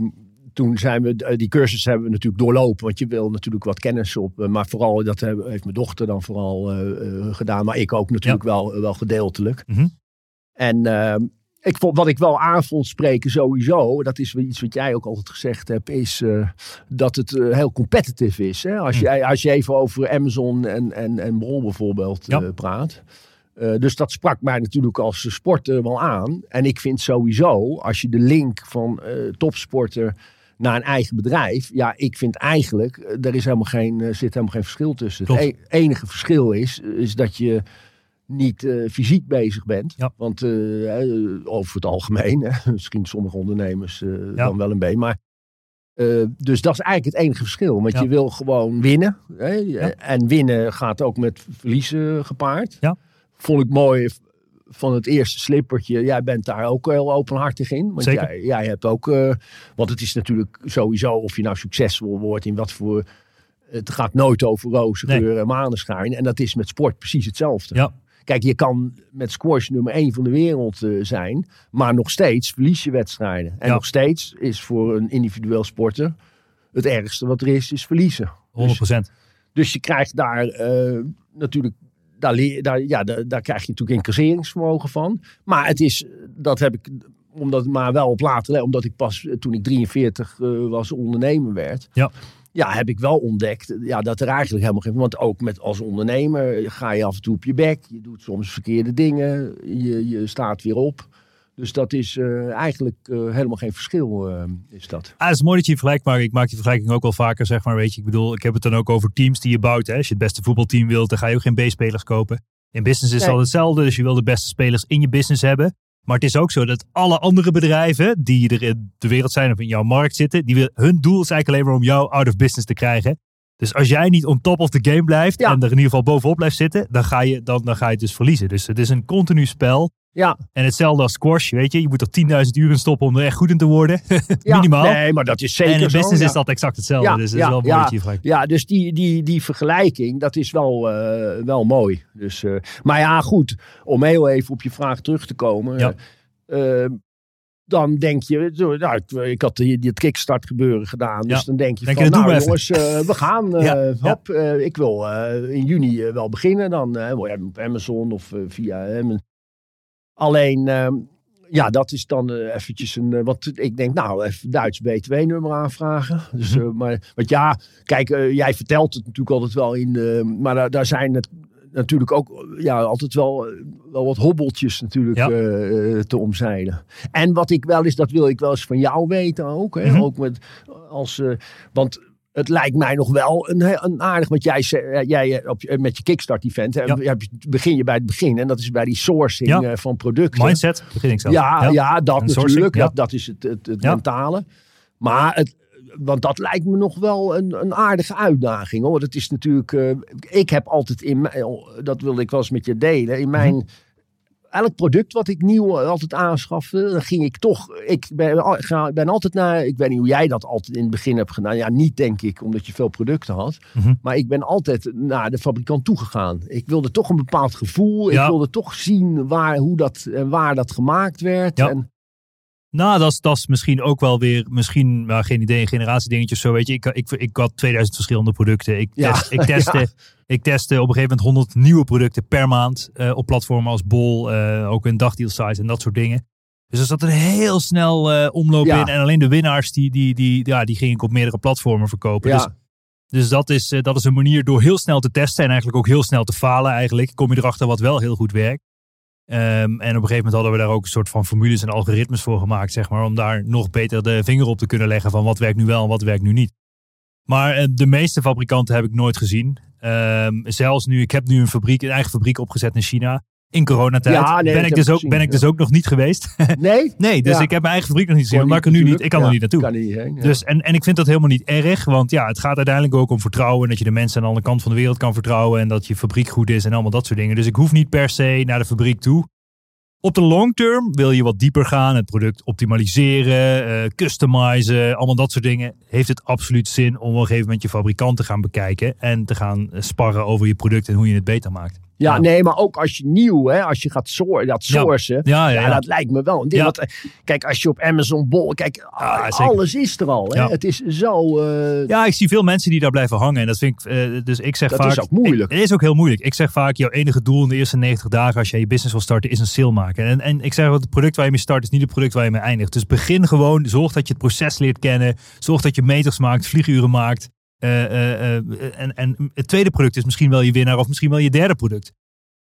toen zijn we, uh, die cursus hebben we natuurlijk doorlopen, want je wil natuurlijk wat kennis op, uh, maar vooral, dat uh, heeft mijn dochter dan vooral uh, uh, gedaan, maar ik ook natuurlijk ja. wel, wel gedeeltelijk. Mm-hmm. En... Uh, Ik vond, wat ik wel aan vond spreken sowieso, dat is iets wat jij ook altijd gezegd hebt, is uh, dat het uh, heel competitive is. Hè? Als, je, als je even over Amazon en, en, en Bol bijvoorbeeld ja. uh, praat. Uh, dus dat sprak mij natuurlijk als sporter wel aan. En ik vind sowieso, als je de link van uh, topsporter naar een eigen bedrijf. Ja, ik vind eigenlijk, uh, er is helemaal geen, uh, zit helemaal geen verschil tussen. Klopt. Het e- enige verschil is, is dat je... niet uh, fysiek bezig bent. Ja. Want uh, over het algemeen, hè, misschien sommige ondernemers uh, ja. dan wel een beetje. Maar, uh, dus dat is eigenlijk het enige verschil. Want ja. je wil gewoon winnen. Hè, ja. En winnen gaat ook met verliezen gepaard. Ja. Vond ik mooi van het eerste slippertje. Jij bent daar ook heel openhartig in. Want Zeker. Jij, jij hebt ook... Uh, want het is natuurlijk sowieso of je nou succesvol wordt in wat voor... Het gaat nooit over rozen, nee. geur en maneschijn. En dat is met sport precies hetzelfde. Ja. Kijk, je kan met squash nummer één van de wereld uh, zijn. Maar nog steeds verlies je wedstrijden. En ja. nog steeds is voor een individueel sporter het ergste wat er is, is verliezen. honderd procent. Dus, dus je krijgt daar uh, natuurlijk... Daar, daar, ja, daar, daar krijg je natuurlijk incasseringsvermogen van. Maar het is... Dat heb ik... Omdat, maar wel op later... Omdat ik pas toen ik drieënveertig uh, was ondernemer werd... Ja. Ja, heb ik wel ontdekt ja, dat er eigenlijk helemaal geen... Want ook met, als ondernemer ga je af en toe op je bek. Je doet soms verkeerde dingen. Je, je staat weer op. Dus dat is uh, eigenlijk uh, helemaal geen verschil. Uh, is dat. Ah, het is mooi dat je vergelijkt, maar ik maak die vergelijking ook wel vaker. Zeg maar, weet je, ik bedoel, ik heb het dan ook over teams die je bouwt. Hè? Als je het beste voetbalteam wilt, dan ga je ook geen B-spelers kopen. In business is het nee. al hetzelfde. Dus je wil de beste spelers in je business hebben. Maar het is ook zo dat alle andere bedrijven die er in de wereld zijn of in jouw markt zitten, die wil, hun doel is eigenlijk alleen maar om jou out of business te krijgen. Dus als jij niet on top of the game blijft ja. en er in ieder geval bovenop blijft zitten, dan ga je, dan, dan ga je het dus verliezen. Dus het is een continu spel. Ja. En hetzelfde als squash, weet je. Je moet er tienduizend uur in stoppen om er echt goed in te worden. Minimaal. Ja, nee, maar dat is zeker zo. En in business zo, ja. is dat exact hetzelfde. Ja, dus dat ja, is wel mooi. Ja, ja. ja, dus die, die, die vergelijking, dat is wel, uh, wel mooi. Dus, uh, maar ja, goed. Om heel even op je vraag terug te komen. Ja. Uh, dan denk je, nou, ik had die, die kickstart gebeuren gedaan. Dus ja. dan denk je denk van, je nou jongens, uh, we gaan. Uh, ja. hop, uh, ik wil uh, in juni uh, wel beginnen. Dan uh, op Amazon of uh, via hem. Uh, Alleen, uh, ja, dat is dan uh, eventjes een... Uh, wat ik denk, nou, even Duits B twee nummer aanvragen. Dus, uh, maar, want ja, kijk, uh, jij vertelt het natuurlijk altijd wel in... Uh, maar daar, daar zijn het natuurlijk ook ja, altijd wel, wel wat hobbeltjes natuurlijk ja. uh, te omzeilen. En wat ik wel eens, dat wil ik wel eens van jou weten ook. Hè? Mm-hmm. Ook met als... Uh, want... Het lijkt mij nog wel een, een aardig, want jij, jij op, met je Kickstart-event ja. begin je bij het begin. En dat is bij die sourcing ja. van producten. Mindset, begin ik zelf. Ja, ja. ja dat en natuurlijk. Ja. Dat, dat is het, het, het ja. mentale. Maar, het, want dat lijkt me nog wel een, een aardige uitdaging. Hoor. Dat is natuurlijk, uh, ik heb altijd in mijn, dat wilde ik wel eens met je delen, in mijn... Mm-hmm. Elk product wat ik nieuw altijd aanschafte, dan ging ik toch, ik ben, ben altijd naar, ik weet niet hoe jij dat altijd in het begin hebt gedaan. Ja, niet denk ik, omdat je veel producten had. Mm-hmm. Maar ik ben altijd naar de fabrikant toegegaan. Ik wilde toch een bepaald gevoel. Ja. Ik wilde toch zien waar, hoe dat, waar dat gemaakt werd. Ja. En, nou, dat is, dat is misschien ook wel weer, misschien, nou, geen idee, een generatiedingetje of zo, weet je. Ik, ik, ik had tweeduizend verschillende producten. Ik, ja, test, ik, testte, ja. ik testte op een gegeven moment honderd nieuwe producten per maand uh, op platformen als Bol, uh, ook in dagdealsites en dat soort dingen. Dus er zat een heel snel uh, omloop ja. in en alleen de winnaars, die, die, die, ja, die ging ik op meerdere platformen verkopen. Ja. Dus, dus dat, is, uh, dat is een manier door heel snel te testen en eigenlijk ook heel snel te falen eigenlijk. Kom je erachter wat wel heel goed werkt. Um, en op een gegeven moment hadden we daar ook een soort van formules en algoritmes voor gemaakt, zeg maar, om daar nog beter de vinger op te kunnen leggen van wat werkt nu wel en wat werkt nu niet. Maar uh, de meeste fabrikanten heb ik nooit gezien. Um, zelfs nu, ik heb nu een fabriek, een eigen fabriek opgezet in China. in coronatijd. Ja, nee, ben ik, dus ook, gezien, ben ik ja. dus ook nog niet geweest. Nee? nee, dus ja. ik heb mijn eigen fabriek nog niet gezien. Maar ik kan er nu niet, ik kan ja, er niet naartoe. Kan niet heen, ja. dus, en, en ik vind dat helemaal niet erg. Want ja, het gaat uiteindelijk ook om vertrouwen. Dat je de mensen aan de andere kant van de wereld kan vertrouwen. En dat je fabriek goed is en allemaal dat soort dingen. Dus ik hoef niet per se naar de fabriek toe. Op de long term wil je wat dieper gaan. Het product optimaliseren, uh, customizen, allemaal dat soort dingen. Heeft het absoluut zin om op een gegeven moment je fabrikant te gaan bekijken. En te gaan sparren over je product en hoe je het beter maakt. Ja, ja. nee, maar ook als je nieuw, hè, als je gaat soor- dat sourcen. Ja. Ja, ja, ja, ja, dat lijkt me wel. Ja. Want, kijk, als je op Amazon, Bol, kijk, ah, alles is er al. Hè. Ja. Het is zo... Uh... Ja, ik zie veel mensen die daar blijven hangen. En dat vind ik, uh, dus ik zeg dat vaak... Dat is ook moeilijk. Ik, het is ook heel moeilijk. Ik zeg vaak, jouw enige doel in de eerste negentig dagen als jij je business wil starten, is een sale maken. En, en ik zeg, wat het product waar je mee start is niet het product waar je mee eindigt. Dus begin gewoon, zorg dat je het proces leert kennen. Zorg dat je meters maakt, vlieguren maakt. Uh, uh, uh, en, en het tweede product is misschien wel je winnaar of misschien wel je derde product.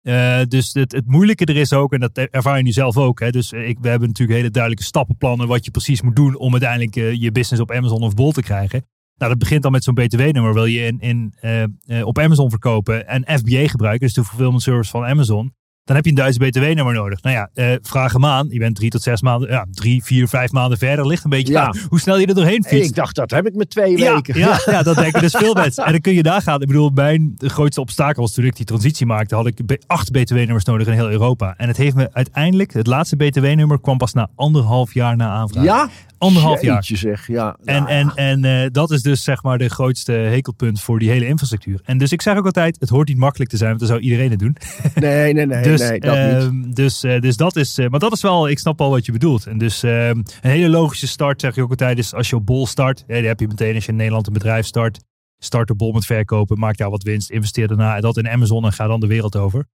Uh, dus het, het moeilijke er is ook, en dat ervaar je nu zelf ook. Hè, dus ik, we hebben natuurlijk hele duidelijke stappenplannen wat je precies moet doen om uiteindelijk uh, je business op Amazon of Bol te krijgen. Nou, dat begint dan met zo'n B T W-nummer. Wil je in, in, uh, uh, op Amazon verkopen en F B A gebruiken, dus de fulfillment service van Amazon, dan heb je een Duits B T W-nummer nodig. Nou ja, uh, vraag hem aan. Je bent drie tot zes maanden, ja, drie, vier, vijf maanden verder. Ligt een beetje ja. aan hoe snel je er doorheen fietst. Ik dacht, dat heb ik met twee ja, weken. Ja, ja. ja, dat denken dus veel mensen. En dan kun je daar gaan. Ik bedoel, mijn grootste obstakel was toen ik die transitie maakte, had ik acht B T W-nummers nodig in heel Europa. En het heeft me uiteindelijk, het laatste B T W-nummer kwam pas na anderhalf jaar na aanvraag. Ja? Anderhalf jaar. Zeg, ja. En, en, en uh, dat is dus zeg maar de grootste hekelpunt voor die hele infrastructuur. En dus ik zeg ook altijd, het hoort niet makkelijk te zijn, want dan zou iedereen het doen. Nee, nee, nee. Dus, nee, dat uh, niet. Dus, uh, dus dat is, uh, maar dat is wel, ik snap al wat je bedoelt. En dus uh, een hele logische start, zeg je ook altijd, is als je op Bol start, hè, die heb je meteen als je in Nederland een bedrijf start, start op Bol met verkopen, maak daar wat winst, investeer daarna dat in Amazon en ga dan de wereld over.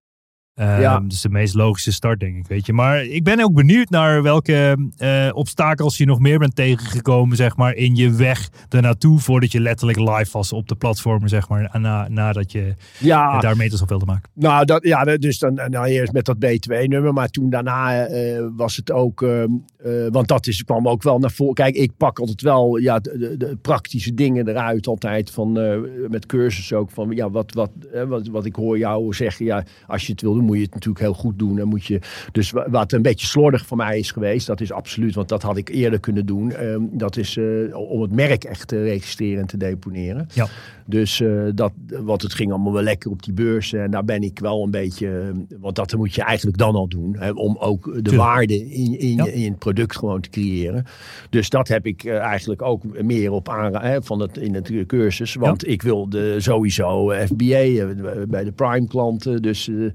Uh, ja. Dus de meest logische start, denk ik, weet je. Maar ik ben ook benieuwd naar welke uh, obstakels je nog meer bent tegengekomen, zeg maar, in je weg ernaartoe, voordat je letterlijk live was op de platformen, zeg maar, na, nadat je ja. uh, daar meters op wilde maken. Nou, dat, ja, dus dan nou, eerst met dat B twee-nummer, maar toen daarna uh, was het ook, uh, uh, want dat is, kwam ook wel naar voren. Kijk, ik pak altijd wel ja, de, de, de praktische dingen eruit altijd, van, uh, met cursussen ook, van ja, wat, wat, eh, wat, wat ik hoor jou zeggen, ja, als je het wil doen, moet je het natuurlijk heel goed doen. En moet je, dus wat een beetje slordig voor mij is geweest, dat is absoluut, want dat had ik eerder kunnen doen. Um, dat is uh, om het merk echt te registreren en te deponeren. Ja. Dus uh, dat, wat het ging allemaal wel lekker op die beurs. En daar ben ik wel een beetje, want dat moet je eigenlijk dan al doen. Hè, om ook de Tuurlijk. waarde in, in, ja. in het product gewoon te creëren. Dus dat heb ik uh, eigenlijk ook meer op aanraden van het, in het cursus. Want ja. ik wilde sowieso F B A uh, bij de prime klanten. Dus... Uh,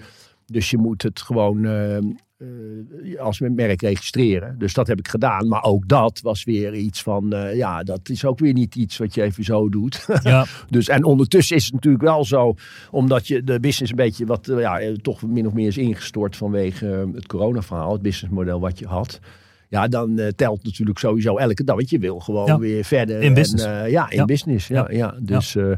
Dus je moet het gewoon uh, uh, als merk registreren. Dus dat heb ik gedaan. Maar ook dat was weer iets van... Uh, ja, dat is ook weer niet iets wat je even zo doet. Ja. Dus, en ondertussen is het natuurlijk wel zo... Omdat je de business een beetje... wat uh, ja, toch min of meer is ingestort vanwege uh, het coronaverhaal. Het businessmodel wat je had. Ja, dan uh, telt natuurlijk sowieso elke dag. Want je wil gewoon ja. weer verder. In business. En, uh, ja, in ja. business. Ja, ja. ja. Dus, ja. Uh,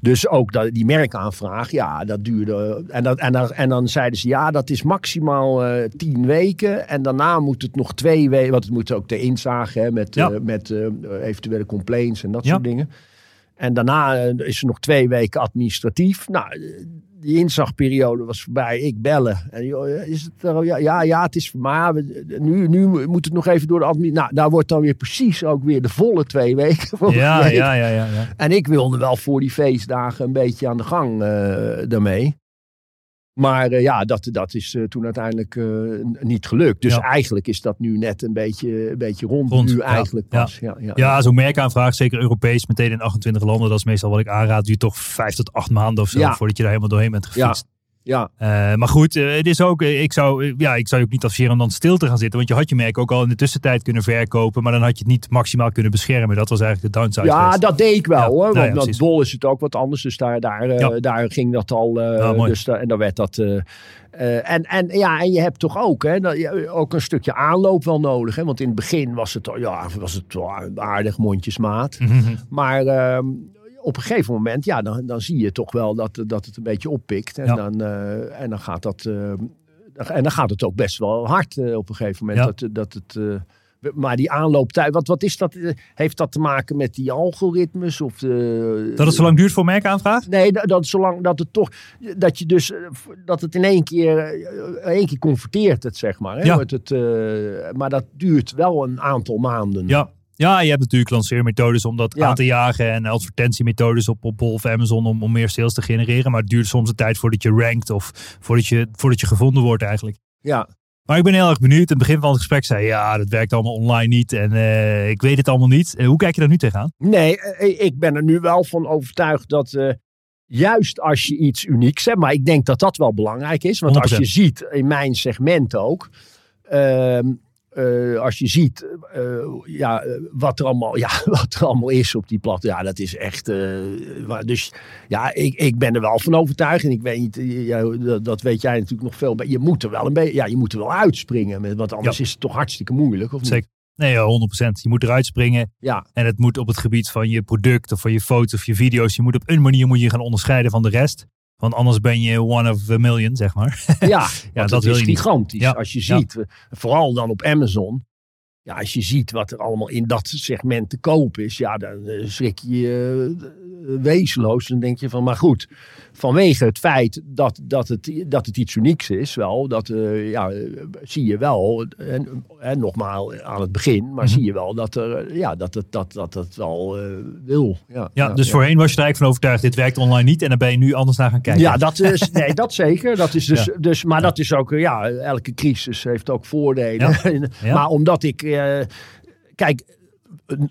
dus ook dat, die merkaanvraag, ja, dat duurde. En, dat, en, dan, en dan zeiden ze, ja, dat is maximaal uh, tien weken. En daarna moet het nog twee weken. Want het moet ook de inzage hè, met, ja. uh, met uh, eventuele complaints en dat ja. soort dingen. En daarna uh, is er nog twee weken administratief. Nou... Die inzagperiode was voorbij. Ik bellen. En, joh, is het er, ja, ja, ja, het is... Maar nu, nu moet het nog even door de admin. Nou, daar wordt dan weer precies ook weer de volle twee weken. Ja, week. ja, ja, ja, ja. En ik wilde wel voor die feestdagen een beetje aan de gang uh, daarmee. Maar uh, ja, dat, dat is uh, toen uiteindelijk uh, niet gelukt. Dus ja. eigenlijk is dat nu net een beetje, een beetje rond, rond. Nu eigenlijk ja. pas. Ja, ja, ja. ja zo'n merkaanvraag, zeker Europees, meteen in achtentwintig landen. Dat is meestal wat ik aanraad. Duurt toch vijf tot acht maanden of zo, ja. voordat je daar helemaal doorheen bent gefietst. Ja. Ja. Uh, maar goed, uh, het is ook, uh, ik, zou, ja, ik zou je ook niet adviseren om dan stil te gaan zitten. Want je had je merk ook al in de tussentijd kunnen verkopen. Maar dan had je het niet maximaal kunnen beschermen. Dat was eigenlijk de downside. Ja, geweest. Dat deed ik wel ja. hoor. Want nou ja, Bol is het ook wat anders. Dus daar, daar, uh, ja. daar ging dat al. Uh, ja, dus daar, en dan werd dat... Uh, Uh, en, en, ja, en je hebt toch ook, hè, dat, ja, ook een stukje aanloop wel nodig. Hè? Want in het begin was het, ja, was het aardig mondjesmaat. Mm-hmm. Maar uh, op een gegeven moment, ja, dan, dan zie je toch wel dat, dat het een beetje oppikt. En, ja. dan, uh, en, dan gaat dat, uh, en dan gaat het ook best wel hard uh, op een gegeven moment. Ja. Dat, dat het... Uh, Maar die aanloop thuis, wat, wat is dat? Heeft dat te maken met die algoritmes? Of de, dat het zo lang duurt voor merkaanvraag? Nee, dat, dat zolang dat het toch. Dat je dus. Dat het in één keer. In één keer converteert het, zeg maar. Hè? Ja. Het, het, uh, maar dat duurt wel een aantal maanden. Ja. Ja, je hebt natuurlijk lanceermethodes om dat ja. aan te jagen. En advertentiemethodes op, op Bol of Amazon om, om meer sales te genereren. Maar het duurt soms een tijd voordat je rankt of voordat je, voordat je gevonden wordt eigenlijk. Ja. Maar ik ben heel erg benieuwd. In het begin van het gesprek zei je, ja, dat werkt allemaal online niet. En uh, ik weet het allemaal niet. Uh, hoe kijk je daar nu tegenaan? Nee, ik ben er nu wel van overtuigd dat... Uh... Juist als je iets unieks hebt. Maar ik denk dat dat wel belangrijk is. Want honderd procent. Als je ziet, in mijn segment ook. Uh, uh, als je ziet uh, ja, wat er allemaal, ja, wat er allemaal is op die plat. Ja, dat is echt... Uh, dus ja, ik, ik ben er wel van overtuigd. En ik weet niet, ja, dat weet jij natuurlijk nog veel. Je moet er wel, een beetje, ja, je moet er wel uitspringen. Want anders ja. is het toch hartstikke moeilijk. Of niet? Zeker. Nee, honderd procent. Je moet eruit springen. Ja. En het moet op het gebied van je product of van je foto's of je video's. Je moet op een manier moet je gaan onderscheiden van de rest. Want anders ben je one of a million, zeg maar. Ja, ja dat, dat wil is je gigantisch. Ja. Als je ziet, ja. vooral dan op Amazon. Ja, als je ziet wat er allemaal in dat segment te koop is. Ja, dan schrik je uh, wezenloos. Dan denk je van, maar goed. Vanwege het feit dat, dat, het, dat het iets unieks is. Wel, dat uh, ja, zie je wel. En, en nogmaals aan het begin. Maar mm-hmm. zie je wel dat er, ja, dat het, dat, dat het wel uh, wil. Ja, ja, ja dus ja. voorheen was je er eigenlijk van overtuigd. Dit werkt online niet. En dan ben je nu anders naar gaan kijken. Ja, dat, is, nee, dat zeker. Dat is dus, ja. dus, maar ja. dat is ook, ja, elke crisis heeft ook voordelen. Ja. Ja. Maar omdat ik... Uh, kijk,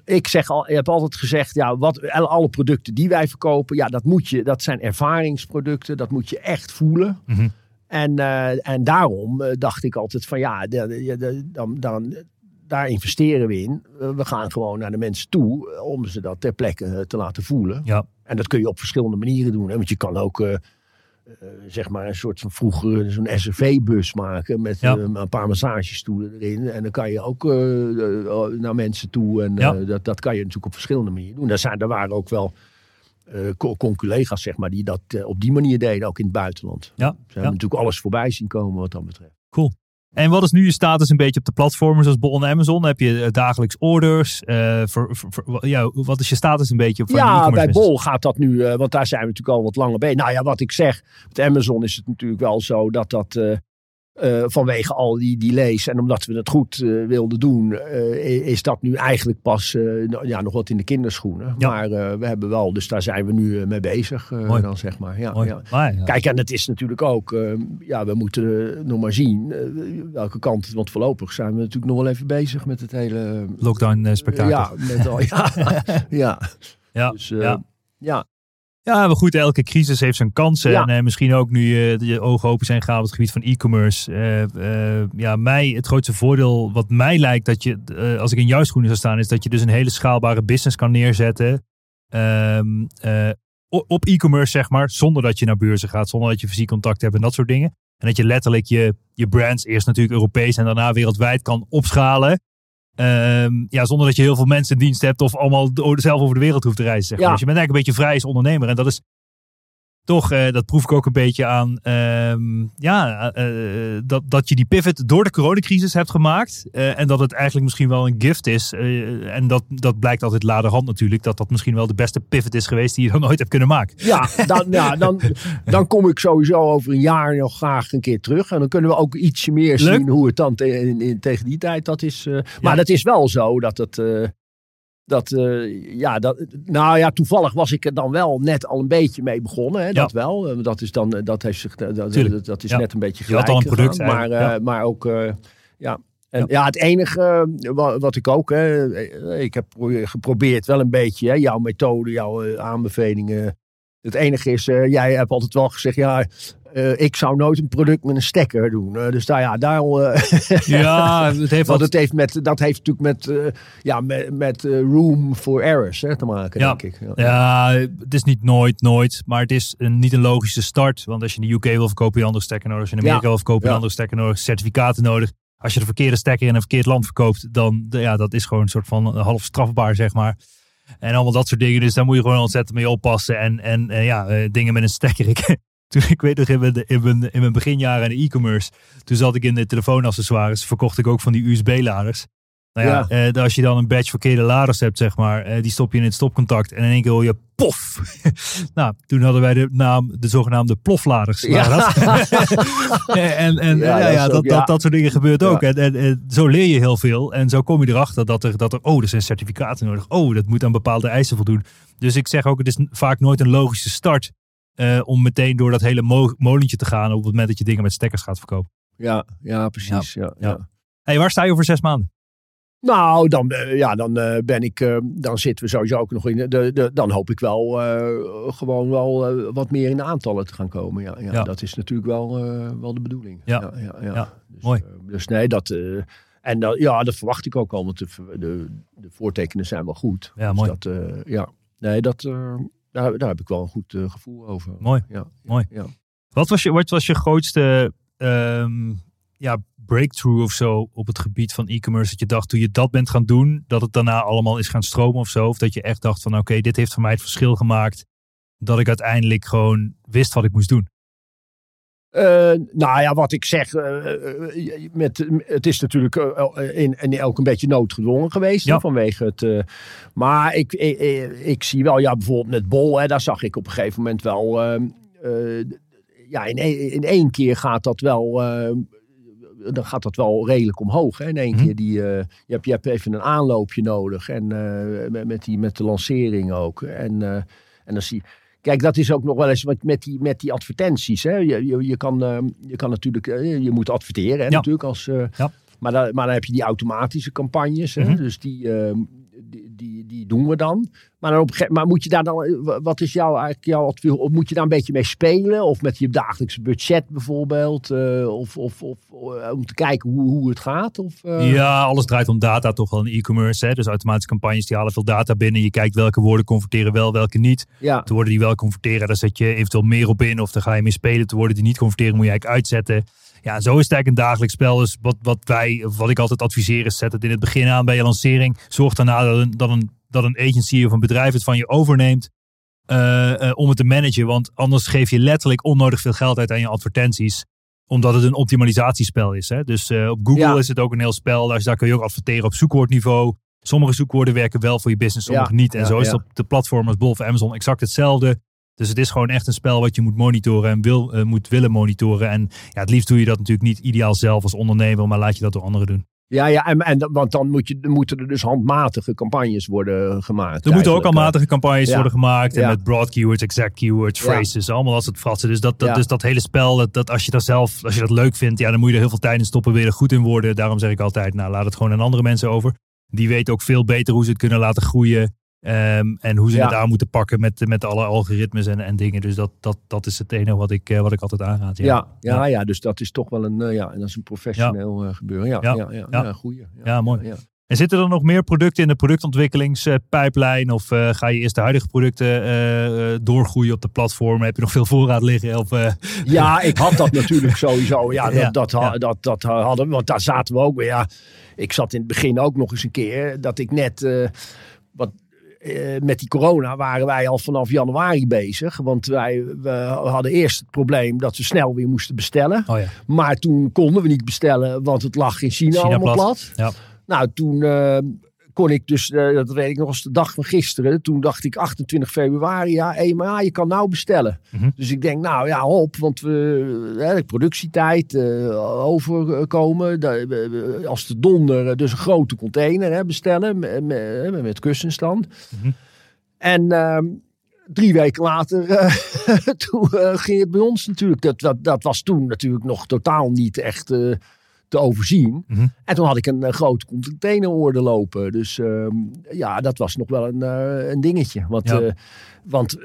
ik zeg al, je hebt altijd gezegd, ja, wat, alle producten die wij verkopen, ja, dat moet je, dat zijn ervaringsproducten, dat moet je echt voelen. Mm-hmm. En, uh, en daarom uh, dacht ik altijd van, ja, de, de, de, dan, dan, daar investeren we in. Uh, we gaan gewoon naar de mensen toe uh, om ze dat ter plekke uh, te laten voelen. Ja. En dat kun je op verschillende manieren doen, hè, want je kan ook... Uh, Uh, zeg maar een soort van vroeger zo'n S R V-bus maken met ja. uh, een paar massagestoelen erin. En dan kan je ook uh, uh, naar mensen toe. En uh, ja. dat, dat kan je natuurlijk op verschillende manieren doen. Daar, zijn, daar waren ook wel uh, conculega's, zeg maar, die dat uh, op die manier deden, ook in het buitenland. Ja. Ze hebben ja. natuurlijk alles voorbij zien komen wat dat betreft. Cool. En wat is nu je status een beetje op de platformen zoals Bol en Amazon? Heb je dagelijks orders? Uh, voor, voor, voor, ja, wat is je status een beetje? Op ja, bij Bol gaat dat nu, uh, want daar zijn we natuurlijk al wat langer bij. Nou ja, wat ik zeg, met Amazon is het natuurlijk wel zo dat dat uh, uh, vanwege al die delays en omdat we het goed uh, wilden doen, uh, is dat nu eigenlijk pas uh, ja, nog wat in de kinderschoenen. Ja. Maar uh, we hebben wel, dus daar zijn we nu mee bezig. Uh, dan, zeg maar. ja, ja. Maar, ja. Kijk, en het is natuurlijk ook, uh, ja, we moeten uh, nog maar zien uh, welke kant, want voorlopig zijn we natuurlijk nog wel even bezig met het hele... Lockdown-spektakel. Uh, ja, met al, ja, ja. Ja, dus, uh, ja. ja. Ja, maar goed, elke crisis heeft zijn kansen. Ja. En eh, misschien ook nu je uh, ogen open zijn gegaan op het gebied van e-commerce. Uh, uh, ja, mij, het grootste voordeel wat mij lijkt, dat je, uh, als ik in jouw schoenen zou staan, is dat je dus een hele schaalbare business kan neerzetten. Um, uh, op e-commerce, zeg maar, zonder dat je naar beurzen gaat, zonder dat je fysiek contact hebt en dat soort dingen. En dat je letterlijk je, je brands, eerst natuurlijk Europees en daarna wereldwijd, kan opschalen. Um, ja, zonder dat je heel veel mensen in dienst hebt of allemaal zelf over de wereld hoeft te reizen. Zeg maar. Ja. Dus je bent eigenlijk een beetje vrij als ondernemer. En dat is toch, uh, dat proef ik ook een beetje aan, um, ja, uh, dat, dat je die pivot door de coronacrisis hebt gemaakt. Uh, en dat het eigenlijk misschien wel een gift is. Uh, en dat, dat blijkt altijd laderhand natuurlijk, dat dat misschien wel de beste pivot is geweest die je nog nooit hebt kunnen maken. Ja, dan, ja, dan, dan kom ik sowieso over een jaar nog graag een keer terug. En dan kunnen we ook ietsje meer zien Leuk. hoe het dan te, in, in, tegen die tijd dat is. Uh, ja. Maar dat is wel zo dat het... Uh, Dat, uh, ja, dat, nou ja, toevallig was ik er dan wel net al een beetje mee begonnen. Hè, ja. Dat wel. Dat is, dan, dat heeft zich, dat, dat, dat is ja. net een beetje gelijk. Je had al een product gegaan, maar, uh, ja. maar ook, uh, ja. En, ja. ja, het enige wat, wat ik ook, hè, ik heb geprobeerd wel een beetje, hè, jouw methode, jouw aanbevelingen. Het enige is, uh, jij hebt altijd wel gezegd, ja... Uh, ik zou nooit een product met een stekker doen. Uh, dus daar, ja, daar... Uh, ja, het heeft wat... het heeft met, dat heeft natuurlijk met, uh, ja, met, met uh, room for errors hè, te maken, ja. denk ik. Ja. ja, het is niet nooit, nooit. Maar het is een, niet een logische start. Want als je in de U K wil verkopen, heb je andere stekker nodig. Als je in Amerika ja. wil verkopen, heb je ja. andere stekker nodig. Certificaten nodig. Als je de verkeerde stekker in een verkeerd land verkoopt, dan... Ja, dat is gewoon een soort van half strafbaar, zeg maar. En allemaal dat soort dingen. Dus daar moet je gewoon ontzettend mee oppassen. En, en uh, ja, uh, dingen met een stekker... Ik, Toen, ik weet nog, in mijn, in mijn, in mijn beginjaren in de e-commerce, toen zat ik in de telefoonaccessoires, verkocht ik ook van die U S B-laders. Nou ja, ja. Eh, als je dan een badge voor kedeladers hebt, zeg maar, eh, die stop je in het stopcontact en in één keer hoor je pof. Nou, toen hadden wij de naam, de zogenaamde plofladers. Ja. en en ja, ja, dat, ja, ook, dat, ja. dat, dat soort dingen gebeurt ja. ook. En, en, en zo leer je heel veel en zo kom je erachter dat er, dat er oh, er zijn certificaten nodig. Oh, dat moet aan bepaalde eisen voldoen. Dus ik zeg ook, het is vaak nooit een logische start eh, om meteen door dat hele mo- molentje te gaan op het moment dat je dingen met stekkers gaat verkopen. Ja, ja precies. Ja. Ja, ja. Hey, waar sta je over zes maanden? Nou, dan, ja, dan ben ik, dan zitten we sowieso ook nog in. De, de, dan hoop ik wel uh, gewoon wel uh, wat meer in de aantallen te gaan komen. Ja, ja, ja. Dat is natuurlijk wel, uh, wel de bedoeling. Ja, ja, ja, ja. ja. Dus, mooi. Uh, dus nee, dat uh, en dat, ja, dat verwacht ik ook al, want de, de, de voortekenen zijn wel goed. Ja, dus mooi. Dat, uh, ja, nee, dat uh, daar, daar heb ik wel een goed uh, gevoel over. Mooi, ja, mooi. Ja. Wat was je, wat was je grootste? Um, ja. breakthrough of zo op het gebied van e-commerce, dat je dacht toen je dat bent gaan doen, dat het daarna allemaal is gaan stromen of zo, of dat je echt dacht van oké, okay, dit heeft voor mij het verschil gemaakt, dat ik uiteindelijk gewoon wist wat ik moest doen? Uh, nou ja, wat ik zeg, uh, met, het is natuurlijk uh, in, in elk een beetje noodgedwongen geweest, ja. vanwege het, uh, maar ik, ik, ik zie wel, ja bijvoorbeeld met Bol, hè, daar zag ik op een gegeven moment wel, uh, uh, ja in, in één keer gaat dat wel uh, dan gaat dat wel redelijk omhoog. Hè? In één mm-hmm. keer die, uh, je, hebt, je hebt even een aanloopje nodig. En uh, met, met, die, met de lancering ook. En, uh, en dan zie je... Kijk, dat is ook nog wel eens met, met, die, met die advertenties. Hè? Je, je, je, kan, uh, je kan natuurlijk... Uh, je moet adverteren hè, ja. natuurlijk. Als, uh, ja. maar, da, maar dan heb je die automatische campagnes. Hè? Mm-hmm. Dus die, uh, die, die, die doen we dan. Maar, dan op ge- maar moet je daar dan... Wat is jouw eigenlijk jouw... Moet je daar een beetje mee spelen? Of met je dagelijkse budget bijvoorbeeld? Uh, of, of, of uh, om te kijken hoe, hoe het gaat? Of, uh... Ja, alles draait om data toch wel in e-commerce. Hè? Dus automatische campagnes die halen veel data binnen. Je kijkt welke woorden converteren wel, welke niet. Ja. De woorden die wel converteren, daar zet je eventueel meer op in. Of daar ga je mee spelen. De woorden die niet converteren moet je eigenlijk uitzetten. Ja, zo is het eigenlijk een dagelijks spel. Dus wat, wat, wij, wat ik altijd adviseer is, zet het in het begin aan bij je lancering. Zorg daarna dat een... Dat een dat een agency of een bedrijf het van je overneemt uh, uh, om het te managen. Want anders geef je letterlijk onnodig veel geld uit aan je advertenties. Omdat het een optimalisatiespel is. Hè? Dus uh, op Google ja. is het ook een heel spel. Dus daar kun je ook adverteren op zoekwoordniveau. Sommige zoekwoorden werken wel voor je business, sommige ja. niet. En ja, zo is ja. het op de platform als Bol of Amazon exact hetzelfde. Dus het is gewoon echt een spel wat je moet monitoren en wil, uh, moet willen monitoren. En ja, het liefst doe je dat natuurlijk niet ideaal zelf als ondernemer, maar laat je dat door anderen doen. Ja, ja en, en, want dan moet je, moeten er dus handmatige campagnes worden gemaakt. Er moeten ook handmatige campagnes ja. worden gemaakt. En ja. met broad keywords, exact keywords, phrases, ja. allemaal als het fratsen. Dus dat, dat, ja. dus dat hele spel, dat, dat als je dat zelf, als je dat leuk vindt, ja, dan moet je er heel veel tijd in stoppen, weer er goed in worden. Daarom zeg ik altijd, nou, laat het gewoon aan andere mensen over. Die weten ook veel beter hoe ze het kunnen laten groeien. Um, en hoe ze ja. het aan moeten pakken met, met alle algoritmes en, en dingen. Dus dat, dat, dat is het enige wat ik, wat ik altijd aanraad. Ja, ja, ja, ja. ja dus dat is toch wel een, uh, ja, en dat is een professioneel ja. gebeuren. Ja, ja. ja, ja, ja. ja goeie. Ja, ja mooi. Ja, ja. En zitten er nog meer producten in de productontwikkelingspijplijn? Of uh, ga je eerst de huidige producten uh, doorgroeien op de platform? Heb je nog veel voorraad liggen? Of, uh... Ja, ik had dat natuurlijk sowieso. Ja, dat, ja, dat, ja. Dat, dat, dat hadden we. Want daar zaten we ook weer. Ja, ik zat in het begin ook nog eens een keer dat ik net... Uh, wat Uh, met die corona waren wij al vanaf januari bezig. Want wij we hadden eerst het probleem dat we snel weer moesten bestellen. Oh ja. Maar toen konden we niet bestellen, want het lag in China, China allemaal plat. plat. Ja. Nou, toen uh, kon ik dus, uh, dat weet ik nog als de dag van gisteren. Toen dacht ik achtentwintig februari, ja, hey, maar ja, je kan nou bestellen. Mm-hmm. Dus ik denk, nou ja, hop, want we uh, de productietijd uh, overkomen. De, uh, als de donder, dus een grote container hè, bestellen met, met, met kussens dan. Mm-hmm. En uh, drie weken later, uh, toen uh, ging het bij ons natuurlijk. Dat, dat, dat was toen natuurlijk nog totaal niet echt... Uh, te overzien. Mm-hmm. En toen had ik een uh, grote containerorde lopen. Dus uh, ja, dat was nog wel een, uh, een dingetje. Want, ja. uh, want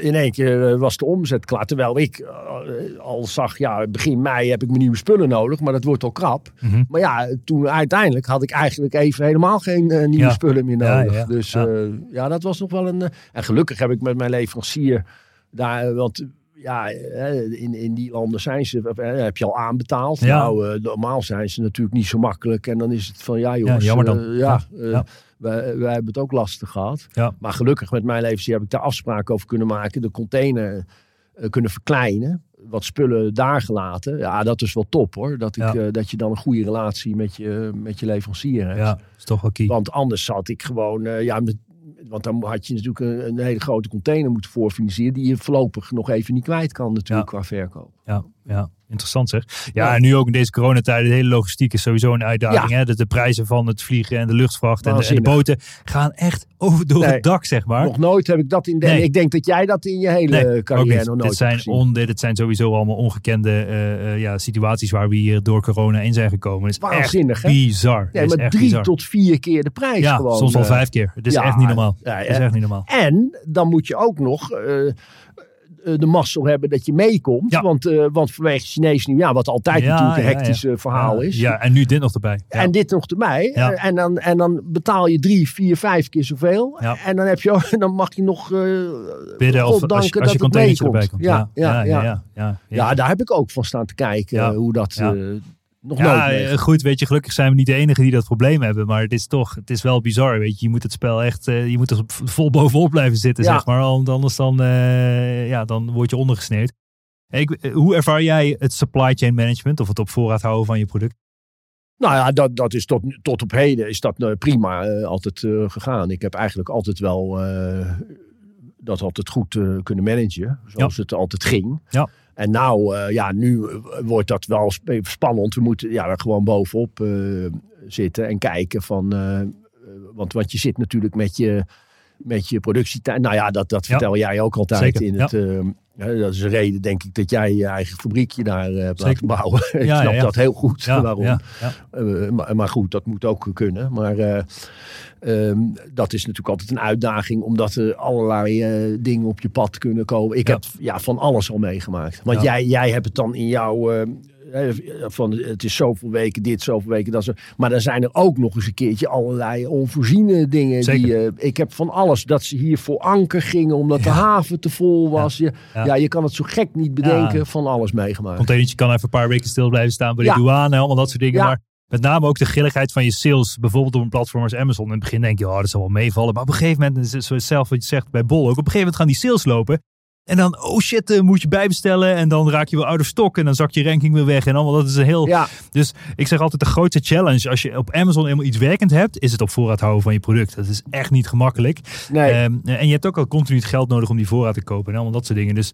in één keer was de omzet klaar. Terwijl ik uh, al zag, ja, begin mei heb ik mijn nieuwe spullen nodig. Maar dat wordt al krap. Mm-hmm. Maar ja, toen uiteindelijk had ik eigenlijk even helemaal geen uh, nieuwe ja. spullen meer nodig. Ja, ja. Dus ja. Uh, ja, dat was nog wel een... Uh, en gelukkig heb ik met mijn leverancier daar... Want, ja, in, in die landen zijn ze, heb je al aanbetaald. Ja. Nou, uh, normaal zijn ze natuurlijk niet zo makkelijk. En dan is het van, ja jongens, ja, dan. Uh, ja, ja. Uh, ja. Wij, wij hebben het ook lastig gehad. Ja. Maar gelukkig met mijn leverancier heb ik daar afspraken over kunnen maken. De container uh, kunnen verkleinen. wat spullen daar gelaten. Ja, dat is wel top hoor. Dat, ik, ja. uh, dat je dan een goede relatie met je, met je leverancier hebt. Ja, is toch wel key. Want anders zat ik gewoon... Uh, ja, met, want dan had je natuurlijk een, een hele grote container moeten voorfinancieren... die je voorlopig nog even niet kwijt kan natuurlijk ja. qua verkoop. Ja, ja. Interessant zeg. Ja, ja, en nu ook in deze coronatijd, de hele logistiek is sowieso een uitdaging. Ja. Hè? Dat de prijzen van het vliegen en de luchtvracht en de, en de boten gaan echt over door nee, het dak, zeg maar. Nog nooit heb ik dat in de... Nee. Ik denk dat jij dat in je hele nee, carrière nog nooit dit zijn on, dit zijn sowieso allemaal ongekende uh, ja, situaties waar we hier door corona in zijn gekomen. Het is waanzinnig, echt bizar. Nee, maar echt drie bizar. tot vier keer de prijs ja, gewoon. Ja, soms wel uh, vijf keer. Het is, ja, echt, niet normaal. Ja, ja, het is echt niet normaal. En dan moet je ook nog... Uh, de mazzel hebben dat je meekomt. Ja. Want, uh, want vanwege Chinees nieuwjaar, wat altijd ja, natuurlijk een hectisch ja, ja. verhaal is. Ja, en nu dit nog erbij. Ja. En dit nog erbij. Ja. En, dan, en dan betaal je drie, vier, vijf keer zoveel. Ja. En dan, heb je, dan mag je nog uh, bidden of als je, als je containertje erbij komt. Ja, ja, ja, ja, ja. Ja, ja, ja. ja, daar heb ik ook van staan te kijken ja. hoe dat... Ja. Uh, Nog ja, goed, weet je, gelukkig zijn we niet de enigen die dat probleem hebben. Maar het is toch, het is wel bizar, weet je. Je moet het spel echt, uh, je moet er vol bovenop blijven zitten, ja. zeg maar. Anders dan, uh, ja, dan word je ondergesneeuwd. Hey, uh, hoe ervaar jij het supply chain management of het op voorraad houden van je product? Nou ja, dat, dat is tot, tot op heden is dat uh, prima uh, altijd uh, gegaan. Ik heb eigenlijk altijd wel uh, dat altijd goed uh, kunnen managen, zoals ja. het altijd ging. Ja. En nou, uh, ja, nu wordt dat wel spannend. We moeten ja, er gewoon bovenop uh, zitten en kijken van... Uh, want, want je zit natuurlijk met je, met je productietijd. Nou ja, dat, dat vertel ja. jij ook altijd. Zeker. in het. Ja. Uh, dat is een reden, denk ik, dat jij je eigen fabriekje daar uh, hebt laten bouwen. Ja, ik snap ja, ja. dat heel goed, ja, waarom. Ja, ja. Uh, maar, maar goed, dat moet ook kunnen. Maar uh, um, dat is natuurlijk altijd een uitdaging, omdat er allerlei uh, dingen op je pad kunnen komen. Ik ja. heb ja, van alles al meegemaakt. Want ja. jij, jij hebt het dan in jouw... Uh, van het is zoveel weken dit, zoveel weken dat. Zo. Maar dan zijn er ook nog eens een keertje allerlei onvoorziene dingen. Die, uh, ik heb van alles dat ze hier voor anker gingen omdat ja. de haven te vol was. Ja. Ja. ja, je kan het zo gek niet bedenken. Ja. Van alles meegemaakt. Containertje kan even een paar weken stil blijven staan bij de ja. douane. Allemaal dat soort dingen. Ja. Maar met name ook de grilligheid van je sales. Bijvoorbeeld op een platform als Amazon. In het begin denk je, oh, dat zal wel meevallen. Maar op een gegeven moment, zoals zelf wat je zegt bij Bol ook. Op een gegeven moment gaan die sales lopen. En dan, oh shit, moet je bijbestellen. En dan raak je weer out of stock. En dan zakt je ranking weer weg. En allemaal, dat is een heel... Ja. Dus ik zeg altijd, de grootste challenge als je op Amazon helemaal iets werkend hebt, is het op voorraad houden van je product. Dat is echt niet gemakkelijk. Nee. Um, en je hebt ook al continu het geld nodig om die voorraad te kopen. En allemaal dat soort dingen. Dus,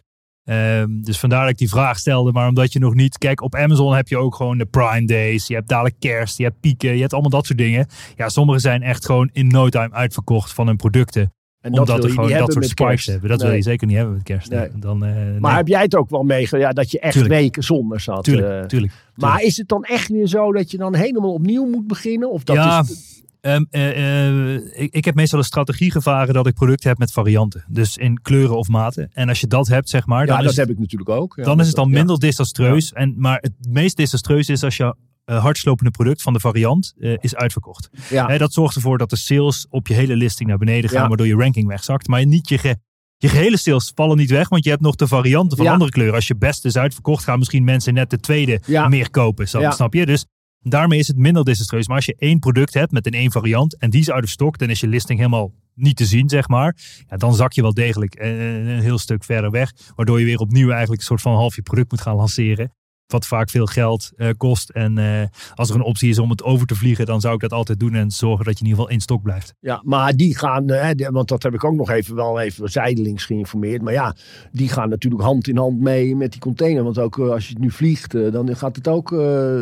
um, dus vandaar dat ik die vraag stelde. Maar omdat je nog niet... Kijk, op Amazon heb je ook gewoon de Prime Days. Je hebt dadelijk kerst. Je hebt pieken. Je hebt allemaal dat soort dingen. Ja, sommige zijn echt gewoon in no time uitverkocht van hun producten. En Omdat dat wil je niet dat hebben met kerst. Hebben. Dat nee. wil je zeker niet hebben met kerst. Nee. Dan, uh, maar nee. heb jij het ook wel meegemaakt? Ja, dat je echt tuurlijk. weken zonder zat. Tuurlijk, tuurlijk, tuurlijk. Maar is het dan echt weer zo dat je dan helemaal opnieuw moet beginnen? Of dat ja, is... um, uh, uh, ik, ik heb meestal een strategie gevaren dat ik producten heb met varianten. Dus in kleuren of maten. En als je dat hebt, zeg maar. Ja, dan dat is, heb ik natuurlijk ook. Ja, dan is het dan minder ja. desastreus. Ja. En, maar het meest desastreus is als je... Uh, hardslopende product van de variant uh, is uitverkocht. Ja. Uh, dat zorgt ervoor dat de sales op je hele listing naar beneden gaan, ja. waardoor je ranking wegzakt. Maar niet je, ge- je gehele sales vallen niet weg, want je hebt nog de varianten van ja. andere kleuren. Als je best is uitverkocht, gaan misschien mensen net de tweede ja. meer kopen. Zo, ja. Snap je? Dus daarmee is het minder desastreus. Maar als je één product hebt met een één variant en die is out of stock, dan is je listing helemaal niet te zien, zeg maar. Ja, dan zak je wel degelijk uh, een heel stuk verder weg, waardoor je weer opnieuw eigenlijk een soort van half je product moet gaan lanceren. Wat vaak veel geld uh, kost. En uh, als er een optie is om het over te vliegen, dan zou ik dat altijd doen en zorgen dat je in ieder geval in stok blijft. Ja, maar die gaan, uh, de, want dat heb ik ook nog even wel even zijdelings geïnformeerd. Maar ja, die gaan natuurlijk hand in hand mee met die container. Want ook uh, als je het nu vliegt, uh, dan gaat het ook, uh,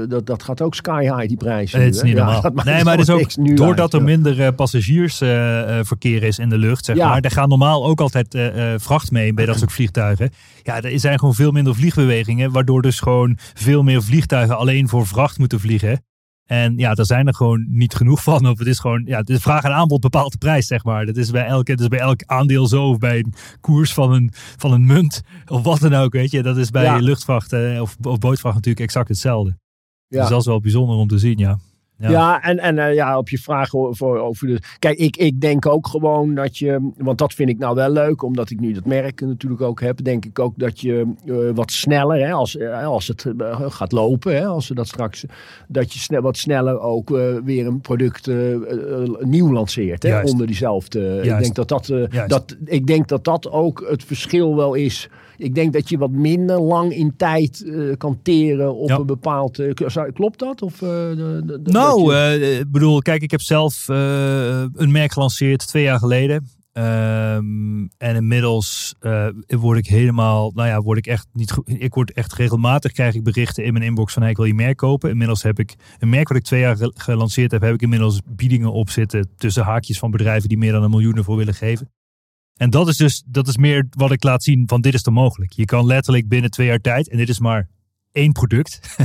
dat, dat gaat ook sky high, die prijs. Dat is niet normaal. Ja, maar nee, maar is ook, doordat uit, er minder uh, passagiersverkeer uh, is in de lucht, zeg ja. maar. Daar gaan normaal ook altijd uh, uh, vracht mee bij dat soort vliegtuigen. Ja, er zijn gewoon veel minder vliegbewegingen, waardoor dus gewoon veel meer vliegtuigen alleen voor vracht moeten vliegen. En ja, daar zijn er gewoon niet genoeg van. Of het is gewoon, ja, de vraag en aanbod bepaalt de prijs, zeg maar. Dat is bij elk, dat is bij elk aandeel zo, of bij een koers van een, van een munt, of wat dan ook, weet je. Dat is bij ja. luchtvracht eh, of, of bootvracht natuurlijk exact hetzelfde. Ja. Dus dat is wel bijzonder om te zien, ja. Ja, ja en, en uh, ja, op je vraag voor, over de... Kijk, ik, ik denk ook gewoon dat je... Want dat vind ik nou wel leuk, omdat ik nu dat merk natuurlijk ook heb. Denk ik ook dat je uh, wat sneller, hè, als, uh, als het uh, gaat lopen, hè, als ze dat straks... Dat je sne- wat sneller ook uh, weer een product uh, uh, nieuw lanceert. Hè, onder diezelfde... Juist. Ik denk dat dat, uh, dat, ik denk dat dat ook het verschil wel is... Ik denk dat je wat minder lang in tijd uh, kan teren op ja. een bepaald... Uh, klopt dat? Of, uh, de, de, nou, ik je... uh, bedoel, kijk, ik heb zelf uh, een merk gelanceerd twee jaar geleden. Um, en inmiddels uh, word ik helemaal... Nou ja, word ik echt niet... Ik word echt regelmatig, krijg ik berichten in mijn inbox van... Hey, ik wil je merk kopen. Inmiddels heb ik een merk wat ik twee jaar gelanceerd heb... heb ik inmiddels biedingen op zitten tussen haakjes van bedrijven... die meer dan een miljoen ervoor willen geven. En dat is dus, dat is meer wat ik laat zien van dit is dan mogelijk. Je kan letterlijk binnen twee jaar tijd, en dit is maar één product,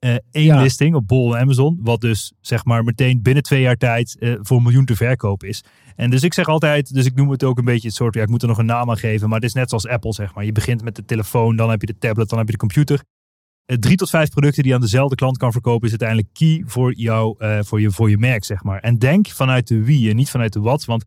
uh, één ja. listing op Bol en Amazon, wat dus zeg maar meteen binnen twee jaar tijd uh, voor een miljoen te verkopen is. En dus ik zeg altijd, dus ik noem het ook een beetje het soort, ja, ik moet er nog een naam aan geven, maar het is net zoals Apple zeg maar. Je begint met de telefoon, dan heb je de tablet, dan heb je de computer. Uh, drie tot vijf producten die je aan dezelfde klant kan verkopen is uiteindelijk key voor, jou, uh, voor, je, voor je merk zeg maar. En denk vanuit de wie en niet vanuit de wat, want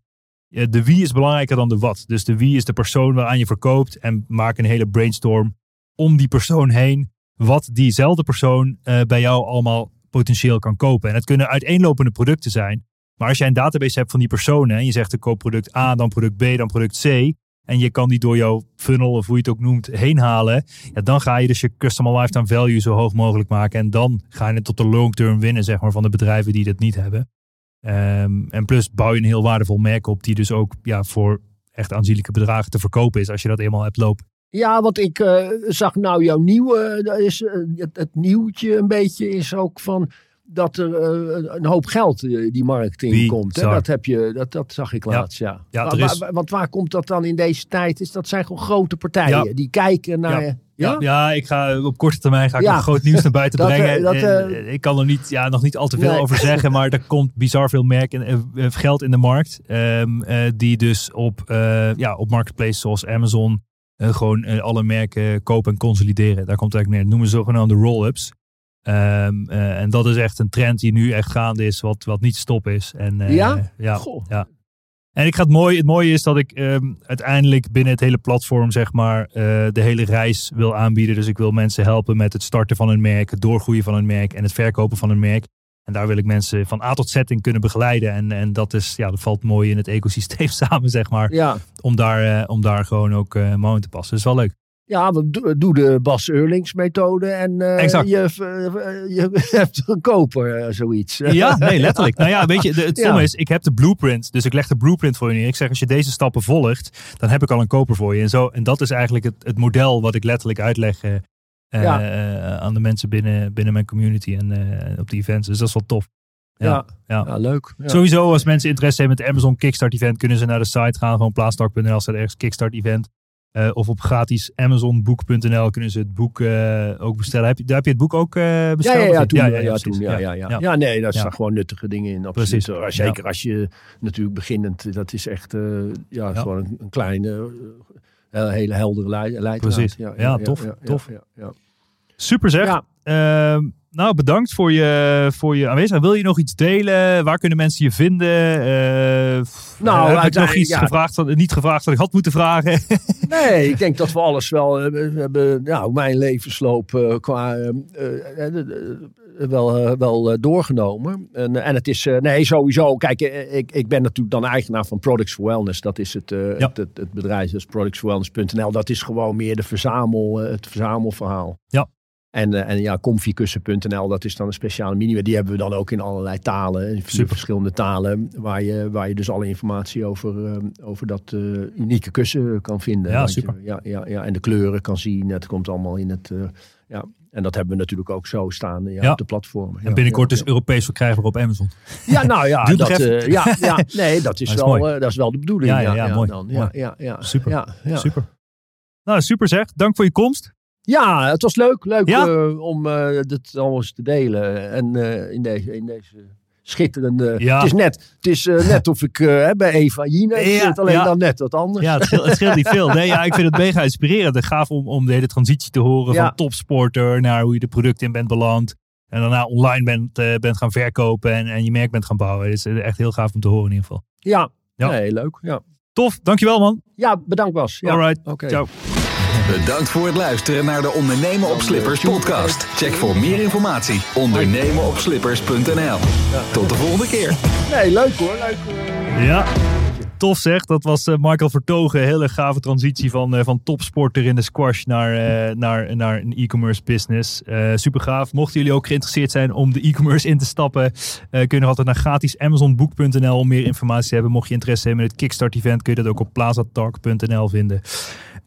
de wie is belangrijker dan de wat. Dus de wie is de persoon waaraan je verkoopt. En maak een hele brainstorm om die persoon heen. Wat diezelfde persoon uh, bij jou allemaal potentieel kan kopen. En het kunnen uiteenlopende producten zijn. Maar als jij een database hebt van die personen. En je zegt ik koop product A, dan product B, dan product C. En je kan die door jouw funnel of hoe je het ook noemt heen halen. Ja, dan ga je dus je customer lifetime value zo hoog mogelijk maken. En dan ga je het tot de long term winnen zeg maar, van de bedrijven die dat niet hebben. Um, en plus bouw je een heel waardevol merk op die dus ook ja, voor echt aanzienlijke bedragen te verkopen is als je dat eenmaal hebt lopen. Ja, want ik uh, zag nou jouw nieuwe, uh, is, uh, het, het nieuwtje een beetje is ook van dat er uh, een hoop geld uh, die markt in komt. Hè? Dat, heb je, dat, dat zag ik laatst, ja. ja. ja er is... waar, want waar komt dat dan in deze tijd? Is dat zijn gewoon grote partijen ja. die kijken naar... Ja. Ja? ja, ik ga op korte termijn ga ik ja. nog groot nieuws naar buiten dat, brengen. Dat, uh, ik kan er niet, ja, nog niet al te veel nee. over zeggen, maar er komt bizar veel merk en uh, geld in de markt. Um, uh, die dus op, uh, ja, op marketplaces zoals Amazon uh, gewoon uh, alle merken kopen en consolideren. Daar komt het eigenlijk meer. Dat noemen ze zogenaamde roll-ups. Um, uh, en dat is echt een trend die nu echt gaande is, wat, wat niet te stoppen is. En, uh, ja? Uh, ja, Goh. ja. En ik ga het, mooi, het mooie is dat ik um, uiteindelijk binnen het hele platform zeg maar uh, de hele reis wil aanbieden. Dus ik wil mensen helpen met het starten van hun merk, het doorgroeien van hun merk en het verkopen van hun merk. En daar wil ik mensen van A tot Z in kunnen begeleiden. En, en dat, is, ja, dat valt mooi in het ecosysteem samen zeg maar. Ja. Om, daar, uh, om daar gewoon ook uh, mooi in te passen. Dat is wel leuk. Ja, doe de Bas Eurlings methode en uh, je, je hebt een koper, uh, zoiets. Ja, nee, letterlijk. Nou ja, weet je, de, het stomme ja. is, ik heb de blueprint, dus ik leg de blueprint voor je neer. Ik zeg, als je deze stappen volgt, dan heb ik al een koper voor je. En, zo, en dat is eigenlijk het, het model wat ik letterlijk uitleg uh, ja. uh, aan de mensen binnen, binnen mijn community en uh, op de events. Dus dat is wel tof. Ja, ja. ja. ja leuk. Ja. Sowieso, als mensen interesse hebben met het Amazon Kickstart Event, kunnen ze naar de site gaan, gewoon plaatstak punt n l, staat ergens Kickstart Event. Uh, of op gratis Amazon boek punt n l kunnen ze het boek uh, ook bestellen. Heb je, daar heb je het boek ook uh, besteld? Ja, ja, ja, toen, ja, ja, ja, toen, ja, ja, ja. Ja. ja nee, daar staan ja. gewoon nuttige dingen in. Absoluut. Precies. Zeker ja. als je natuurlijk beginnend, dat is echt uh, ja, ja. gewoon een, een kleine, uh, hele heldere leidraad. Precies. Ja, ja, ja, tof. Ja, tof. Ja, ja, ja. Super zeg. Ja. Uh, nou, bedankt voor je, voor je aanwezigheid. Wil je nog iets delen? Waar kunnen mensen je vinden? Uh, nou, heb ik nog iets ja. gevraagd, dat, niet gevraagd dat ik had moeten vragen? Nee, ik denk dat we alles wel hebben. Nou, mijn levensloop uh, qua uh, uh, wel, uh, wel uh, doorgenomen. En, uh, en het is, uh, nee, sowieso. Kijk, uh, ik, ik ben natuurlijk dan eigenaar van Products for Wellness. Dat is het, uh, ja. het, het, het bedrijf, dat is products for wellness punt n l. Dat is gewoon meer de verzamel, uh, het verzamelverhaal. Ja. En, en ja, comfykussen punt n l, dat is dan een speciale miniware. Die hebben we dan ook in allerlei talen, in Super. verschillende talen, waar je, waar je dus alle informatie over, um, over dat uh, unieke kussen kan vinden. Ja, super. Je, ja, ja, ja, en de kleuren kan zien, het komt allemaal in het... Uh, ja. En dat hebben we natuurlijk ook zo staan ja, ja. op de platformen. Ja, en binnenkort ja, is ja. Europees verkrijgbaar op Amazon. Ja, nou ja. dat, uh, ja, ja nee, dat is, dat, is wel, uh, dat is wel de bedoeling. Ja, ja, ja, ja, mooi. Dan, ja, ja, ja. Super. Ja, ja. super. Nou, super zeg. Dank voor je komst. Ja, het was leuk, leuk ja? uh, om dit uh, allemaal eens te delen. En uh, in, deze, in deze schitterende... Ja. Het is net, het is, uh, net of ik uh, bij Eva Jine ja, ik zit alleen ja. dan net wat anders. Ja, het scheelt, het scheelt niet veel. Nee, ja, ik vind het mega inspirerend. Het gaaf om, om de hele transitie te horen ja. van topsporter naar hoe je de producten in bent beland. En daarna online bent, uh, bent gaan verkopen en, en je merk bent gaan bouwen. Het is echt heel gaaf om te horen in ieder geval. Ja, ja. Nee, leuk. Ja. Tof, dankjewel man. Ja, bedankt Bas. Ja. Alright, okay. Ciao. Bedankt voor het luisteren naar de Ondernemen op Slippers podcast. Check voor meer informatie ondernemen op slippers punt n l. Tot de volgende keer. Nee, leuk hoor. Leuk. Ja, tof zeg. Dat was Michael Vertogen. Hele gave transitie van, van topsporter in de squash naar, naar, naar een e-commerce business. Uh, super gaaf. Mochten jullie ook geïnteresseerd zijn om de e-commerce in te stappen, uh, kun je nog altijd naar gratis amazon boek punt n l om meer informatie te hebben. Mocht je interesse hebben in het Kickstart event, kun je dat ook op plaza talk punt n l vinden.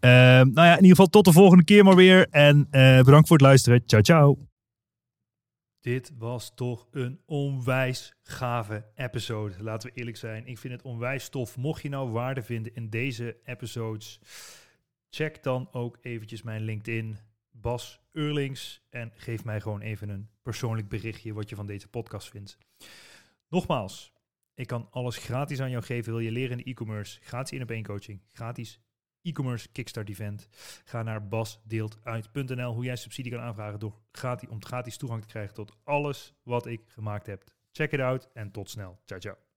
Uh, nou ja, in ieder geval tot de volgende keer maar weer. En uh, bedankt voor het luisteren. Ciao, ciao. Dit was toch een onwijs gave episode. Laten we eerlijk zijn. Ik vind het onwijs tof. Mocht je nou waarde vinden in deze episodes, check dan ook eventjes mijn LinkedIn, Bas Eurlings. En geef mij gewoon even een persoonlijk berichtje wat je van deze podcast vindt. Nogmaals, ik kan alles gratis aan jou geven. Wil je leren in de e-commerce? Gratis in op één coaching. Gratis e-commerce kickstart event. Ga naar bas deelt uit punt n l hoe jij subsidie kan aanvragen door gratis, om gratis toegang te krijgen tot alles wat ik gemaakt heb. Check it out en tot snel. Ciao, ciao.